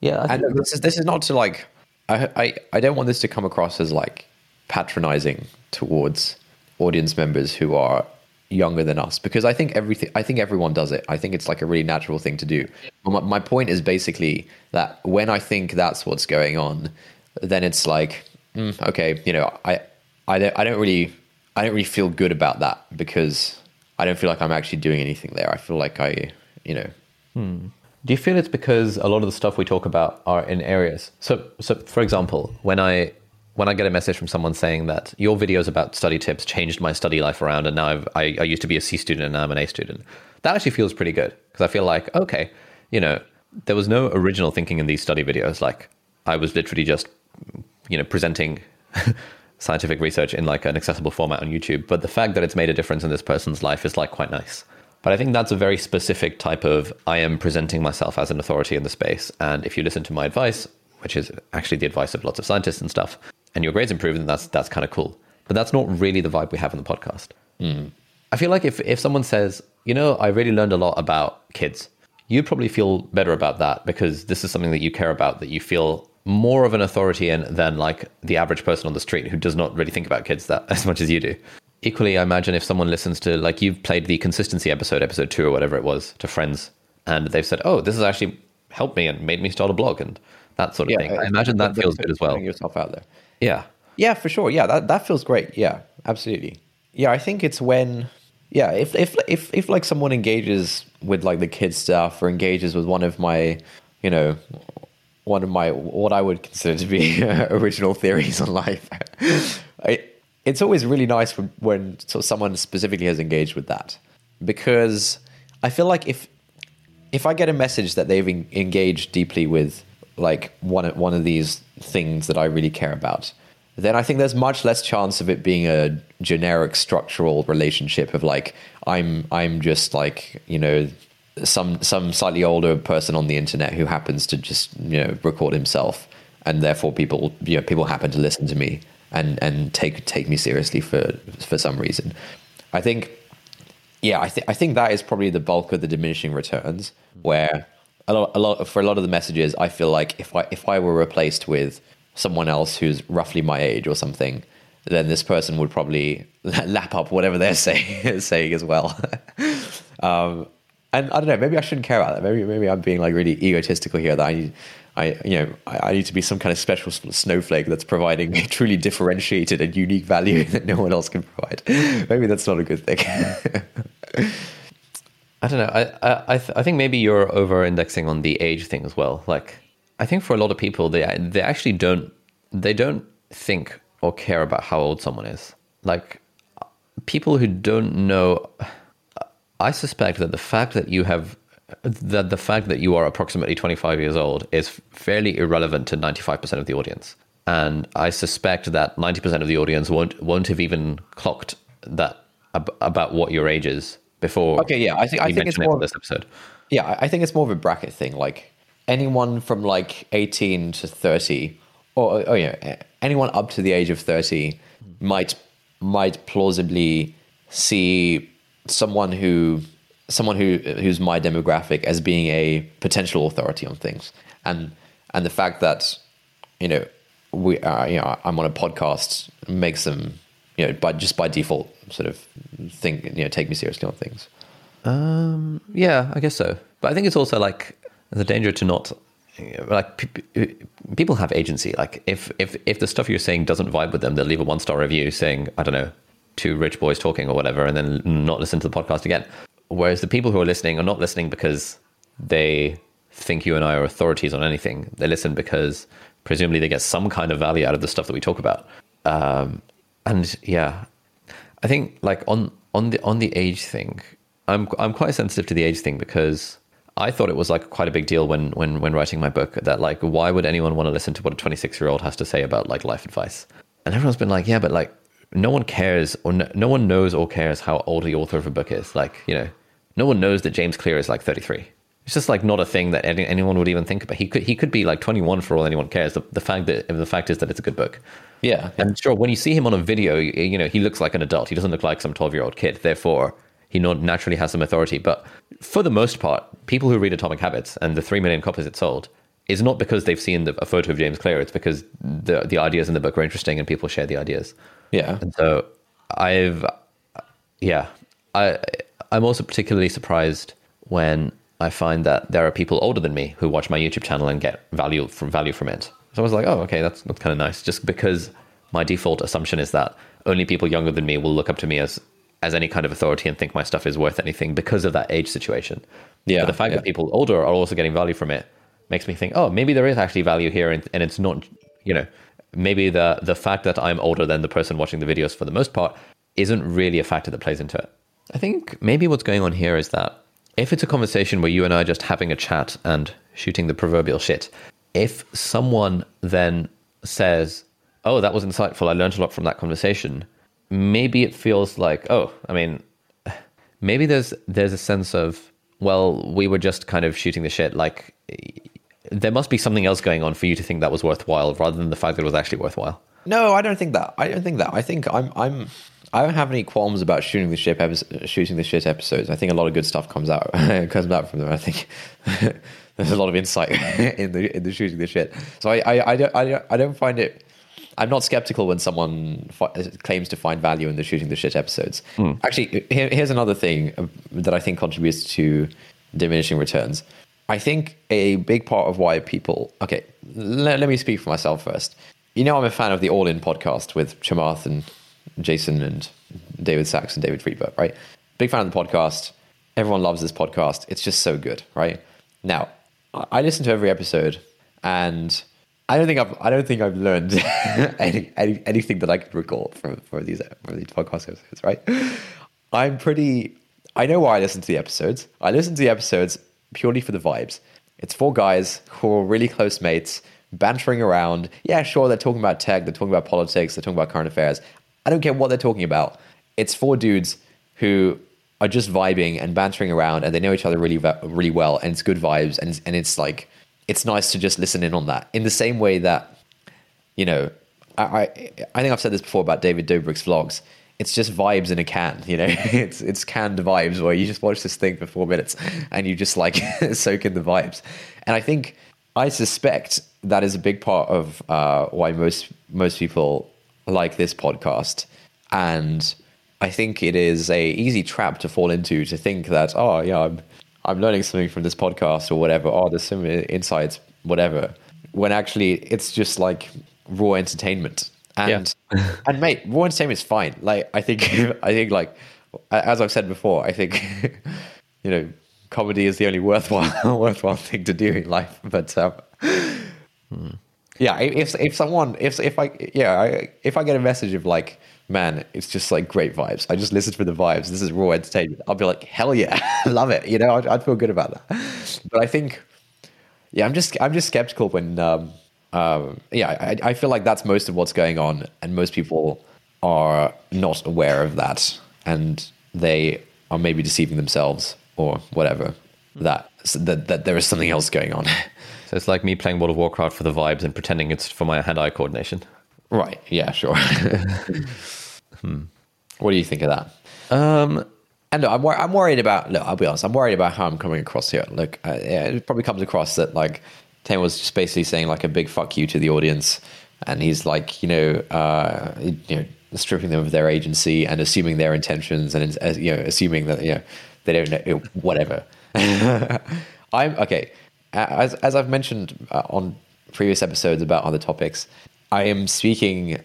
Yeah. And this is not to like, I don't want this to come across as like patronizing towards audience members who are younger than us, because I think everyone does it. I think it's like a really natural thing to do. My point is basically that when I think that's what's going on, then it's like, okay, you know, I don't really feel good about that, because I don't feel like I'm actually doing anything there. I feel like Do you feel it's because a lot of the stuff we talk about are in areas? So for example, when I get a message from someone saying that your videos about study tips changed my study life around, and now I used to be a C student and now I'm an A student, that actually feels pretty good, because I feel like, okay, you know, there was no original thinking in these study videos. Like, I was literally just, you know, presenting scientific research in like an accessible format on YouTube. But the fact that it's made a difference in this person's life is like quite nice. But I think that's a very specific type of, I am presenting myself as an authority in the space, and if you listen to my advice, which is actually the advice of lots of scientists and stuff, and your grades improve, then that's kind of cool. But that's not really the vibe we have on the podcast. Mm. I feel like if someone says, you know, I really learned a lot about kids, you'd probably feel better about that, because this is something that you care about, that you feel more of an authority in than like the average person on the street who does not really think about kids that as much as you do. Equally, I imagine if someone listens to, like, you've played the consistency episode 2 or whatever it was, to friends, and they've said, oh, this has actually helped me and made me start a blog and that sort of thing. I imagine that feels good as well. Putting yourself out there. Yeah. Yeah, for sure. Yeah, that feels great. Yeah, absolutely. Yeah, I think it's when, yeah, if like someone engages with like the kids stuff or engages with one of my, you know, one of my, what I would consider to be original theories on life, it's always really nice when sort of someone specifically has engaged with that, because I feel like if I get a message that they've engaged deeply with like one of these things that I really care about, then I think there's much less chance of it being a generic structural relationship of like I'm just like, you know, some slightly older person on the internet who happens to just, you know, record himself, and therefore people, you know, people happen to listen to me and take me seriously for some reason. I think, yeah, I think that is probably the bulk of the diminishing returns, where a lot of the messages, I feel like if I were replaced with someone else who's roughly my age or something, then this person would probably lap up whatever they're saying as well. And I don't know, maybe I shouldn't care about that. Maybe I'm being like really egotistical here, that I need to be some kind of special snowflake that's providing truly differentiated and unique value that no one else can provide. Maybe that's not a good thing. I don't know. I think maybe you're over-indexing on the age thing as well. Like, I think for a lot of people, they actually don't think or care about how old someone is. Like, people who don't know, I suspect that the fact that you are approximately 25 years old is fairly irrelevant to 95% of the audience. And I suspect that 90% of the audience won't have even clocked that about what your age is before. Okay, yeah, I think it's more this episode. Yeah, I think it's more of a bracket thing. Like, anyone from like 18 to 30, or anyone up to the age of 30 might plausibly see someone who's my demographic as being a potential authority on things, and the fact that, you know, we are, you know, I'm on a podcast makes them, you know, by default sort of think, you know, take me seriously on things. Yeah, I guess so. But I think it's also like the danger to not, like, people have agency. Like, if the stuff you're saying doesn't vibe with them, they'll leave a 1-star review saying, I don't know, 2 rich boys talking or whatever, and then not listen to the podcast again. Whereas the people who are listening are not listening because they think you and I are authorities on anything. They listen because presumably they get some kind of value out of the stuff that we talk about. And yeah, I think like on the age thing, I'm quite sensitive to the age thing, because I thought it was like quite a big deal when writing my book, that like, why would anyone want to listen to what a 26-year-old has to say about like life advice? And everyone's been like, yeah, but like, no one cares, or no one knows or cares how old the author of a book is. Like, you know, no one knows that James Clear is like 33. It's just like not a thing that anyone would even think about. He could be like 21 for all anyone cares. The fact is that it's a good book. Yeah. And sure, when you see him on a video, you know, he looks like an adult. He doesn't look like some 12-year-old kid. Therefore, he naturally has some authority. But for the most part, people who read Atomic Habits and the 3 million copies it sold is not because they've seen a photo of James Clear. It's because the ideas in the book are interesting and people share the ideas. Yeah. And so I'm also particularly surprised when I find that there are people older than me who watch my YouTube channel and get value from it. So I was like, oh, okay, that's kind of nice. Just because my default assumption is that only people younger than me will look up to me as any kind of authority and think my stuff is worth anything because of that age situation. Yeah. But the fact that people older are also getting value from it makes me think, oh, maybe there is actually value here, and it's not, you know, maybe the fact that I'm older than the person watching the videos for the most part isn't really a factor that plays into it. I think maybe what's going on here is that if it's a conversation where you and I are just having a chat and shooting the proverbial shit, if someone then says, oh, that was insightful, I learned a lot from that conversation, maybe it feels like, oh, I mean, maybe there's a sense of, well, we were just kind of shooting the shit, like, there must be something else going on for you to think that was worthwhile, rather than the fact that it was actually worthwhile. No, I don't think that. I think I don't have any qualms about shooting the shit episodes. I think a lot of good stuff comes out from them. I think there's a lot of insight in the shooting the shit. So I don't find it. I'm not skeptical when someone claims to find value in the Shooting the Shit episodes. Actually, here's another thing that I think contributes to diminishing returns. I think a big part of why people... Okay, let me speak for myself first. You know, I'm a fan of the All In podcast with Chamath and Jason and David Sachs and David Friedberg, right? Big fan of the podcast. Everyone loves this podcast. It's just so good, right? Now, I listen to every episode, and I don't think I've learned anything that I could recall from these podcast episodes, right? I know why I listen to the episodes. I listen to the episodes purely for the vibes. It's four guys who are really close mates, bantering around. Yeah, sure, they're talking about tech, they're talking about politics, they're talking about current affairs. I don't care what they're talking about. It's four dudes who are just vibing and bantering around, and they know each other really, really well, and it's good vibes, and it's like, it's nice to just listen in on that. In the same way that, you know, I think I've said this before about David Dobrik's vlogs. It's just vibes in a can, you know. It's canned vibes where you just watch this thing for 4 minutes and you just like soak in the vibes. And I suspect that is a big part of why most people like this podcast. And I think it is a easy trap to fall into, to think that, oh yeah, I'm learning something from this podcast or whatever. Oh, there's some insights, whatever. When actually it's just like raw entertainment. And yeah. And mate, raw entertainment is fine. Like I think like, as I've said before, I think, you know, comedy is the only worthwhile thing to do in life. But yeah, if I get a message of like, man, it's just like great vibes, I just listen for the vibes, this is raw entertainment, I'll be like, hell yeah, love it. You know, I'd feel good about that. But I think, yeah, I'm just skeptical when, yeah, I feel like that's most of what's going on, and most people are not aware of that, and they are maybe deceiving themselves or whatever, that there is something else going on. So it's like me playing World of Warcraft for the vibes and pretending it's for my hand-eye coordination. Right, yeah, sure. What do you think of that? And look, I'm worried about... Look, I'll be honest, I'm worried about how I'm coming across here. Look, yeah, it probably comes across that, like, Tim was just basically saying, like, a big fuck you to the audience. And he's, like, you know, stripping them of their agency and assuming their intentions and, you know, assuming that, you know, they don't know... Whatever. Okay, as I've mentioned on previous episodes about other topics... I am speaking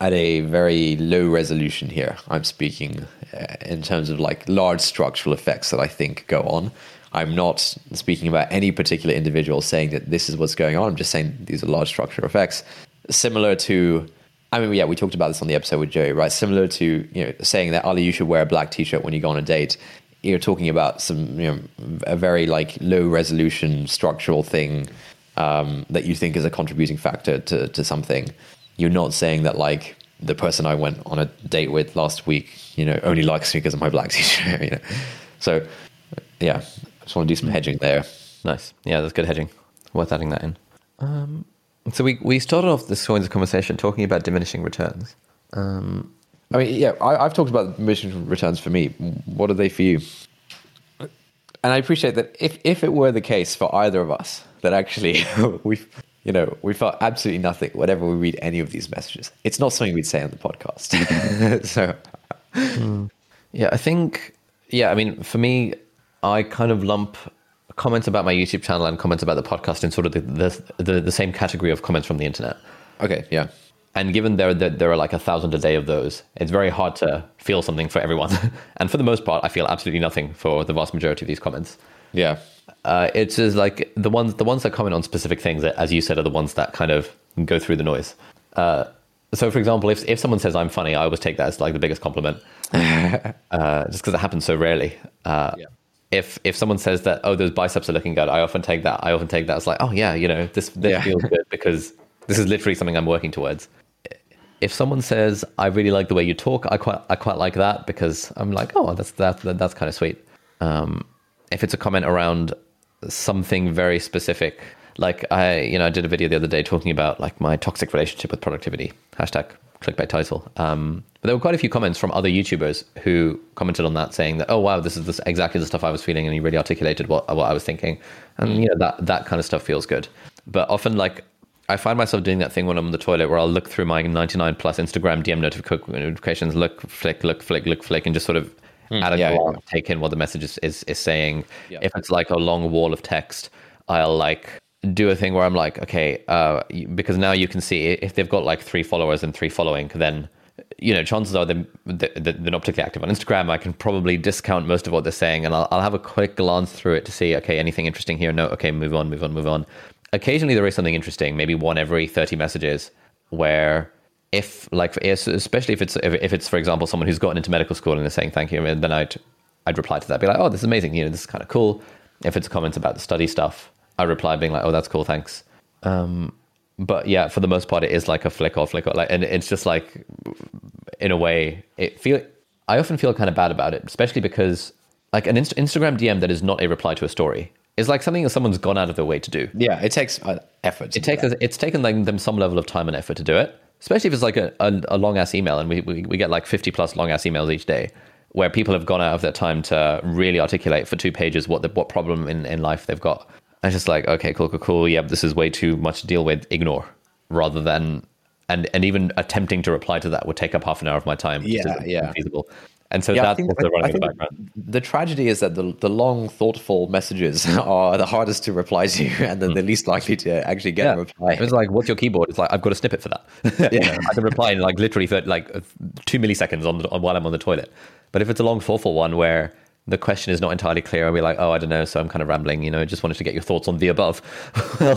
at a very low resolution here. I'm speaking in terms of like large structural effects that I think go on. I'm not speaking about any particular individual saying that this is what's going on. I'm just saying these are large structural effects. Similar to, I mean, yeah, we talked about this on the episode with Joey, right? Similar to, you know, saying that, Ali, you should wear a black t-shirt when you go on a date. You're talking about some, you know, a very like low resolution structural thing that you think is a contributing factor to something. You're not saying that like the person I went on a date with last week, you know, only likes me because of my black t-shirt, you know. So yeah, I just want to do some hedging there. Nice. Yeah, that's good hedging. Worth adding that in. So we started off this kind of conversation talking about diminishing returns. I mean, yeah, I've talked about diminishing returns for me. What are they for you? And I appreciate that if it were the case for either of us, that actually we felt absolutely nothing whenever we read any of these messages, it's not something we'd say on the podcast. So yeah, I think, yeah, I mean, for me, I kind of lump comments about my YouTube channel and comments about the podcast in sort of the same category of comments from the internet. Okay, yeah. And given there are like 1,000 a day of those, it's very hard to feel something for everyone. And for the most part, I feel absolutely nothing for the vast majority of these comments. Yeah. It's just like the ones that comment on specific things, as you said, are the ones that kind of go through the noise. So, for example, if someone says I'm funny, I always take that as like the biggest compliment, just because it happens so rarely. Yeah. If someone says that, oh, those biceps are looking good, I often take that as like, oh yeah, you know, this yeah. feels good because this is literally something I'm working towards. If someone says I really like the way you talk, I quite like that because I'm like, oh, that's kind of sweet. If it's a comment around something very specific, like I did a video the other day talking about like my toxic relationship with productivity, #clickbait title. But there were quite a few comments from other YouTubers who commented on that, saying that, oh wow, this is exactly the stuff I was feeling, and you really articulated what I was thinking, and you know that kind of stuff feels good. But often like I find myself doing that thing when I'm in the toilet where I'll look through my 99 plus Instagram DM notifications, look, flick, and just sort of add a glance, take in what the message is saying. Yeah. If it's like a long wall of text, I'll like do a thing where I'm like, okay, because now you can see if they've got like 3 followers and 3 following, then, you know, chances are they're not particularly active on Instagram. I can probably discount most of what they're saying, and I'll have a quick glance through it to see, okay, anything interesting here? No, okay, move on. Occasionally there is something interesting, maybe one every 30 messages, where if like, especially if it's for example someone who's gotten into medical school and they're saying thank you, and then I'd reply to that, be like, oh, this is amazing, you know, this is kind of cool. If it's comments about the study stuff, I reply being like, oh, that's cool, thanks. But yeah, for the most part it is like a flick off, like, and it's just like, in a way, I often feel kind of bad about it, especially because like an Instagram DM that is not a reply to a story, it's like something that someone's gone out of their way to do. Yeah, it takes effort. It's taken them some level of time and effort to do it, especially if it's like a long-ass email, and we get like 50+ long-ass emails each day where people have gone out of their time to really articulate for 2 pages what problem in life they've got. And it's just like, okay, cool. Yeah, this is way too much to deal with. Ignore. Rather than, and even attempting to reply to that would take up half an hour of my time. Which is infeasible. And so that's also running in the background. The tragedy is that the long, thoughtful messages are the hardest to reply to, and then the least likely to actually get a reply. It's like, what's your keyboard? It's like, I've got a snippet for that. You know, I can reply in like literally 2 milliseconds while I'm on the toilet. But if it's a long, thoughtful one where the question is not entirely clear, and we're like, oh, I don't know, so I'm kind of rambling, you know, just wanted to get your thoughts on the above. Well,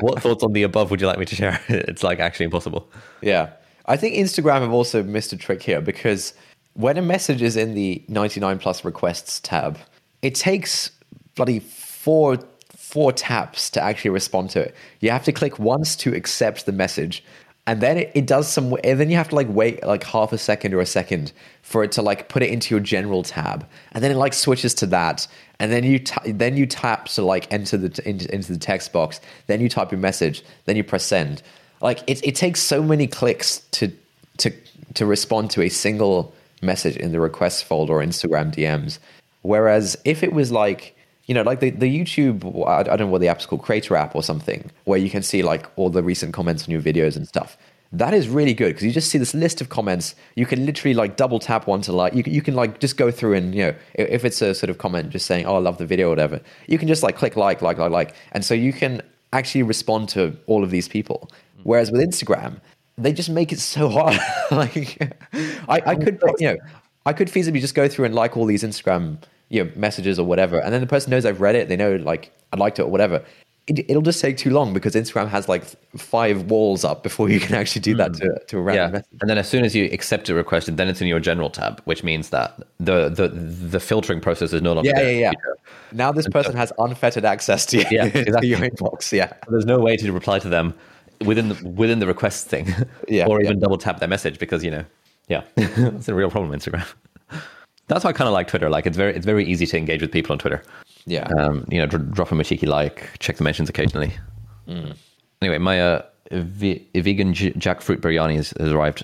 what thoughts on the above would you like me to share? It's like actually impossible. Yeah. I think Instagram have also missed a trick here, because when a message is in the 99 plus requests tab, it takes bloody four taps to actually respond to it. You have to click once to accept the message, and then it does some, and then you have to like wait like half a second or a second for it to like put it into your general tab, and then it like switches to that, and then you tap to like enter into the text box, then you type your message, then you press send. Like it takes so many clicks to respond to a single message in the request folder or Instagram DMs. Whereas if it was like, you know, like the YouTube, I don't know what the app's called, Creator app or something, where you can see like all the recent comments on your videos and stuff. That is really good, because you just see this list of comments. You can literally like double tap one to like, you can like just go through, and, you know, if it's a sort of comment just saying, oh, I love the video or whatever, you can just like click like. And so you can actually respond to all of these people. Whereas with Instagram, they just make it so hard. Like, I could feasibly just go through and like all these Instagram, you know, messages or whatever, and then the person knows I've read it. They know like I liked it or whatever. It'll just take too long, because Instagram has like 5 walls up before you can actually do that to a random message. And then as soon as you accept a request, then it's in your general tab, which means that the filtering process is no longer there. Now this person has unfettered access to, to your inbox. Yeah, so there's no way to reply to them within the request thing, or even double tap their message, because, you know, it's a real problem, Instagram. That's why I kind of like Twitter. Like, it's very easy to engage with people on Twitter. Yeah. You know, drop them a cheeky like, check the mentions occasionally. Anyway, my vegan jackfruit biryani has arrived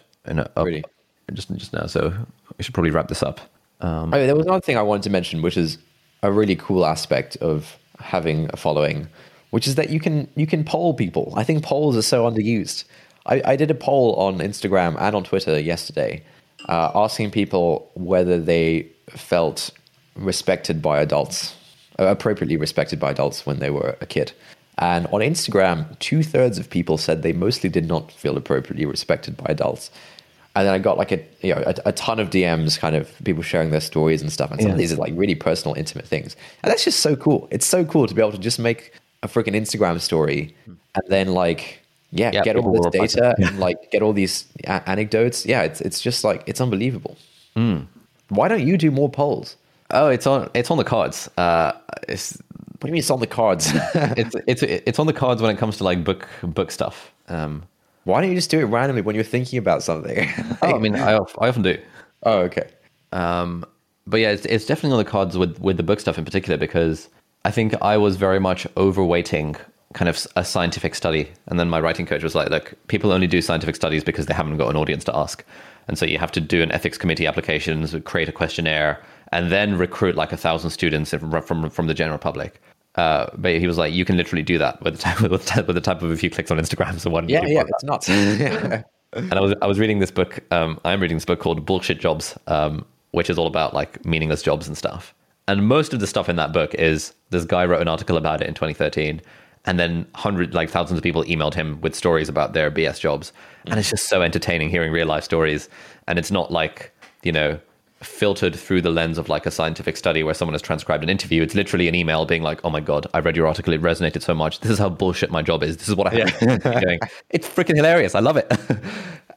just now, so we should probably wrap this up. There was another thing I wanted to mention, which is a really cool aspect of having a following, which is that you can poll people. I think polls are so underused. I did a poll on Instagram and on Twitter yesterday, asking people whether they felt appropriately respected by adults when they were a kid. And on Instagram, 2/3 of people said they mostly did not feel appropriately respected by adults. And then I got like a ton of DMs, kind of people sharing their stories and stuff. And some of these are like really personal, intimate things. And that's just so cool. It's so cool to be able to just make a freaking Instagram story, and then like get all this data and like get all these anecdotes. It's just like, it's unbelievable. Why don't you do more polls? It's on the cards. What do you mean it's on the cards? it's on the cards when it comes to like book stuff. Why don't you just do it randomly when you're thinking about something? Like, I mean, I often do. Oh, okay. But yeah, it's definitely on the cards with the book stuff in particular, because I think I was very much overweighting kind of a scientific study. And then my writing coach was like, look, people only do scientific studies because they haven't got an audience to ask. And so you have to do an ethics committee application, create a questionnaire, and then recruit like 1,000 students from the general public. But he was like, you can literally do that with the type of a few clicks on Instagram. So why don't you do it's nuts. And I was reading this book. I'm reading this book called Bullshit Jobs, which is all about like meaningless jobs and stuff. And most of the stuff in that book is this guy wrote an article about it in 2013, and then thousands of people emailed him with stories about their BS jobs. And it's just so entertaining hearing real life stories. And it's not like, you know, filtered through the lens of like a scientific study where someone has transcribed an interview. It's literally an email being like, oh my God, I read your article. It resonated so much. This is how bullshit my job is. This is what I have to be doing. It's freaking hilarious. I love it. And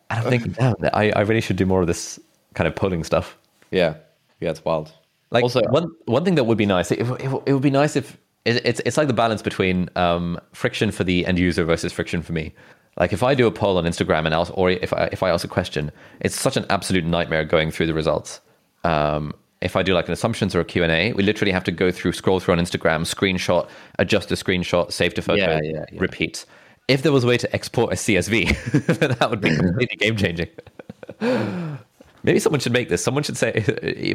I'm thinking, damn, I really should do more of this kind of polling stuff. Yeah. Yeah, it's wild. Like also, one thing that would be nice, it would be nice if, it's like the balance between friction for the end user versus friction for me. Like if I do a poll on Instagram or if I ask a question, it's such an absolute nightmare going through the results. If I do like an assumptions or a Q&A, we literally have to scroll through on Instagram, screenshot, adjust the screenshot, save to photo, repeat. If there was a way to export a CSV, then that would be completely game changing. Maybe someone should make this. Someone should say,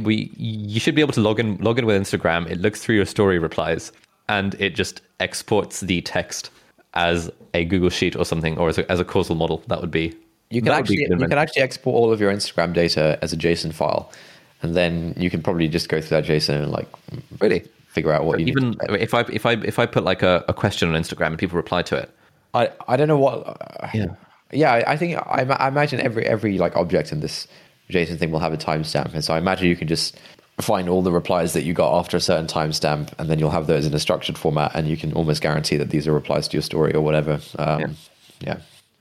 you should be able to log in with Instagram. It looks through your story replies and it just exports the text as a Google Sheet or something, or as a causal model. That would be... You can actually export all of your Instagram data as a JSON file. And then you can probably just go through that JSON and like really figure out what you even need. If I put like a question on Instagram and people reply to it, I don't know what. I think I imagine every like object in this JSON thing will have a timestamp, and so I imagine you can just find all the replies that you got after a certain timestamp, and then you'll have those in a structured format, and you can almost guarantee that these are replies to your story or whatever.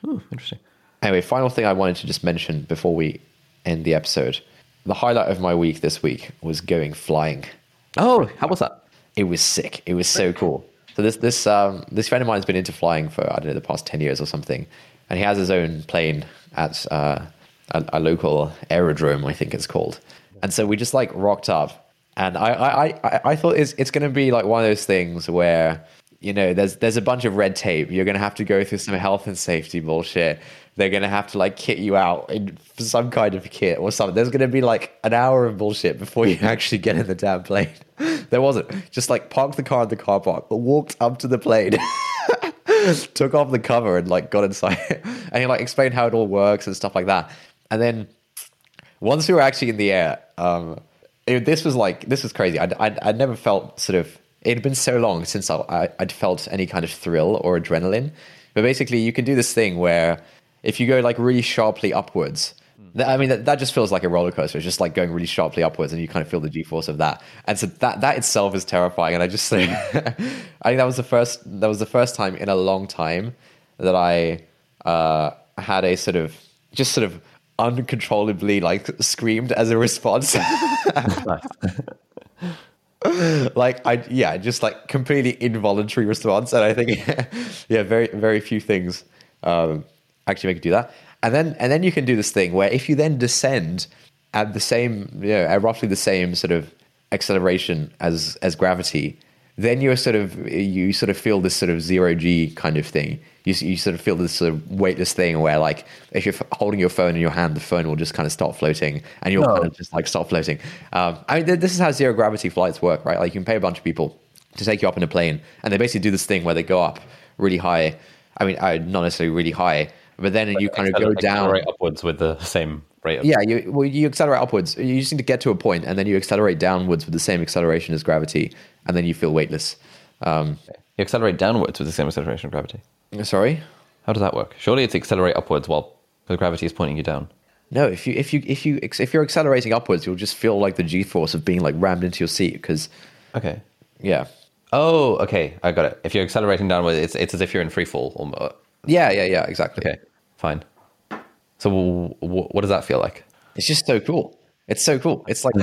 Ooh, interesting. Anyway, final thing I wanted to just mention before we end the episode. The highlight of my week this week was going flying. Oh, how was that? It was sick. It was so cool. So this friend of mine has been into flying for, I don't know, the past 10 years or something. And he has his own plane at a local aerodrome, I think it's called. And so we just like rocked up. And I thought it's going to be like one of those things where, you know, there's a bunch of red tape. You're going to have to go through some health and safety bullshit. They're going to have to like kit you out in some kind of kit or something. There's going to be like an hour of bullshit before you actually get in the damn plane. There wasn't. Just like parked the car in the car park, but walked up to the plane, took off the cover and like got inside and he like explained how it all works and stuff like that. And then once we were actually in the air, this was crazy. I'd never felt sort of, it had been so long since I'd felt any kind of thrill or adrenaline. But basically you can do this thing where if you go like really sharply upwards, that just feels like a roller coaster. It's just like going really sharply upwards and you kind of feel the G-force of that. And so that itself is terrifying. And I just think, I think that was the first time in a long time that I had a sort of uncontrollably like screamed as a response. Like just like completely involuntary response. And I think, very, very few things actually make you do that. And then you can do this thing where if you then descend at the same, at roughly the same sort of acceleration as gravity, then you sort of feel this sort of zero G kind of thing. You sort of feel this sort of weightless thing where like if you're holding your phone in your hand, the phone will just kind of stop floating and you'll kind of just like stop floating. I mean, this is how zero gravity flights work, right? Like you can pay a bunch of people to take you up in a plane and they basically do this thing where they go up really high. I mean, not necessarily really high, but then you kind of go down upwards with the same rate. You accelerate upwards. You just need to get to a point and then you accelerate downwards with the same acceleration as gravity. And then you feel weightless. You accelerate downwards with the same acceleration of gravity. Sorry? How does that work? Surely it's accelerate upwards while the gravity is pointing you down. No, if you're accelerating upwards, you'll just feel like the G-force of being like rammed into your seat because... Okay. Yeah. Oh, okay. I got it. If you're accelerating downwards, it's as if you're in free fall. Or... Yeah, exactly. Okay, fine. So what does that feel like? It's just so cool. It's so cool. It's like...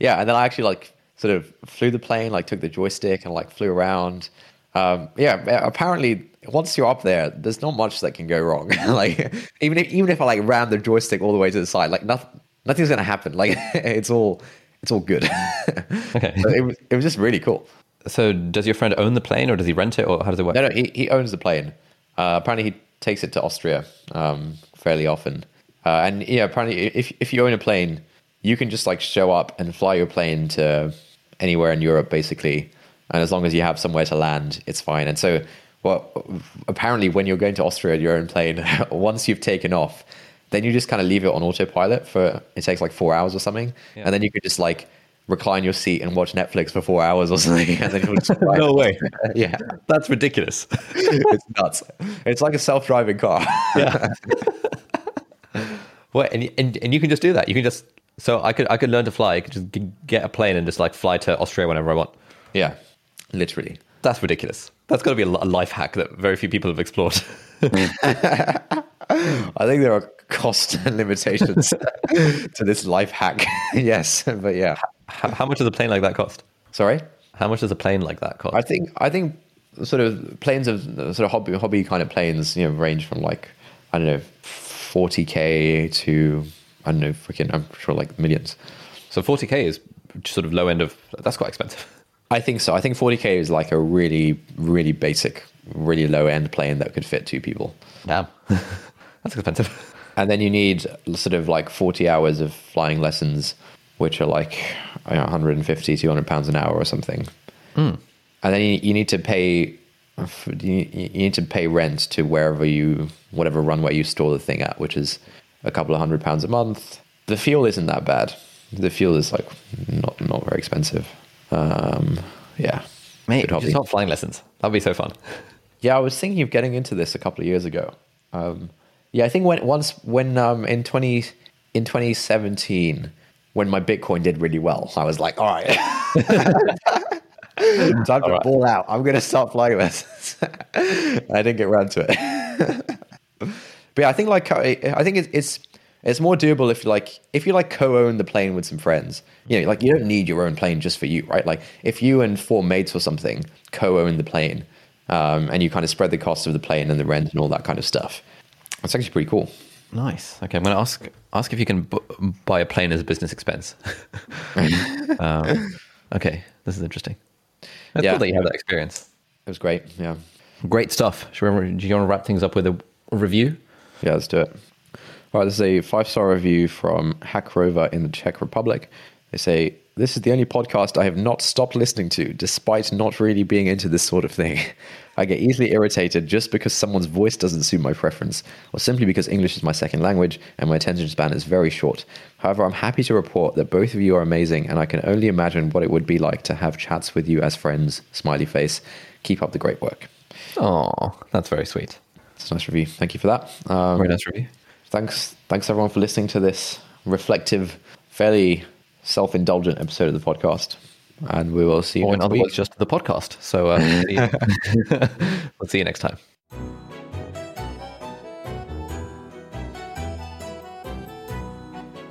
Yeah, and then I actually like sort of flew the plane, like took the joystick and like flew around. Apparently once you're up there, there's not much that can go wrong. Like even if I like ran the joystick all the way to the side, like nothing's gonna happen. Like it's all good. Okay. So it was just really cool. So does your friend own the plane or does he rent it or how does it work? No, he owns the plane. Apparently he takes it to Austria fairly often. Apparently if you own a plane, you can just like show up and fly your plane to anywhere in Europe, basically. And as long as you have somewhere to land, it's fine. And so, apparently when you're going to Austria in your own plane, once you've taken off, then you just kind of leave it on autopilot for, it takes like 4 hours or something. Yeah. And then you could just like recline your seat and watch Netflix for 4 hours or something. And then just no way. Yeah. That's ridiculous. It's nuts. It's like a self-driving car. Yeah. Well, and you can just do that. You can just, so I could learn to fly. I could just get a plane and just like fly to Austria whenever I want. Yeah, literally. That's ridiculous. That's got to be a life hack that very few people have explored. I think there are cost and limitations to this life hack. Yes, but yeah. How much does a plane like that cost? Sorry? How much does a plane like that cost? I think sort of planes of sort of hobby kind of planes, you know, range from like, I don't know, 40K to, I don't know, freaking, I'm sure like millions. So 40K is sort of low end of, that's quite expensive. I think so. I think 40K is like a really, really basic, really low-end plane that could fit two people. Damn. That's expensive. And then you need sort of like 40 hours of flying lessons, which are like, you know, 150, 200 pounds an hour or something. Mm. And then you need to pay rent to wherever whatever runway you store the thing at, which is a couple of £100 a month. The fuel isn't that bad. The fuel is like not very expensive. Yeah, mate, just not flying lessons. That'd be so fun. Yeah, I was thinking of getting into this a couple of years ago. Yeah, I think in 2017, when my Bitcoin did really well, I was like, all right, time to ball out. I'm going to start flying lessons. I didn't get around to it, but yeah, I think it's more doable if you co-own the plane with some friends. You know, like you don't need your own plane just for you, right? Like if you and four mates or something co-own the plane, and you kind of spread the cost of the plane and the rent and all that kind of stuff, it's actually pretty cool. Nice. Okay, I'm going to ask if you can buy a plane as a business expense. Okay, this is interesting. That's cool that you had that experience. It was great. Yeah, great stuff. Do you want to wrap things up with a review? Yeah, let's do it. All right, this is a 5-star review from Hackrover in the Czech Republic. They say, this is the only podcast I have not stopped listening to, despite not really being into this sort of thing. I get easily irritated just because someone's voice doesn't suit my preference, or simply because English is my second language and my attention span is very short. However, I'm happy to report that both of you are amazing, and I can only imagine what it would be like to have chats with you as friends. Smiley face. Keep up the great work. Oh, that's very sweet. It's a nice review. Thank you for that. Very nice review. Thanks everyone for listening to this reflective, fairly self-indulgent episode of the podcast. And we will see you next week. Or in other words, just the podcast. So we'll see you next time.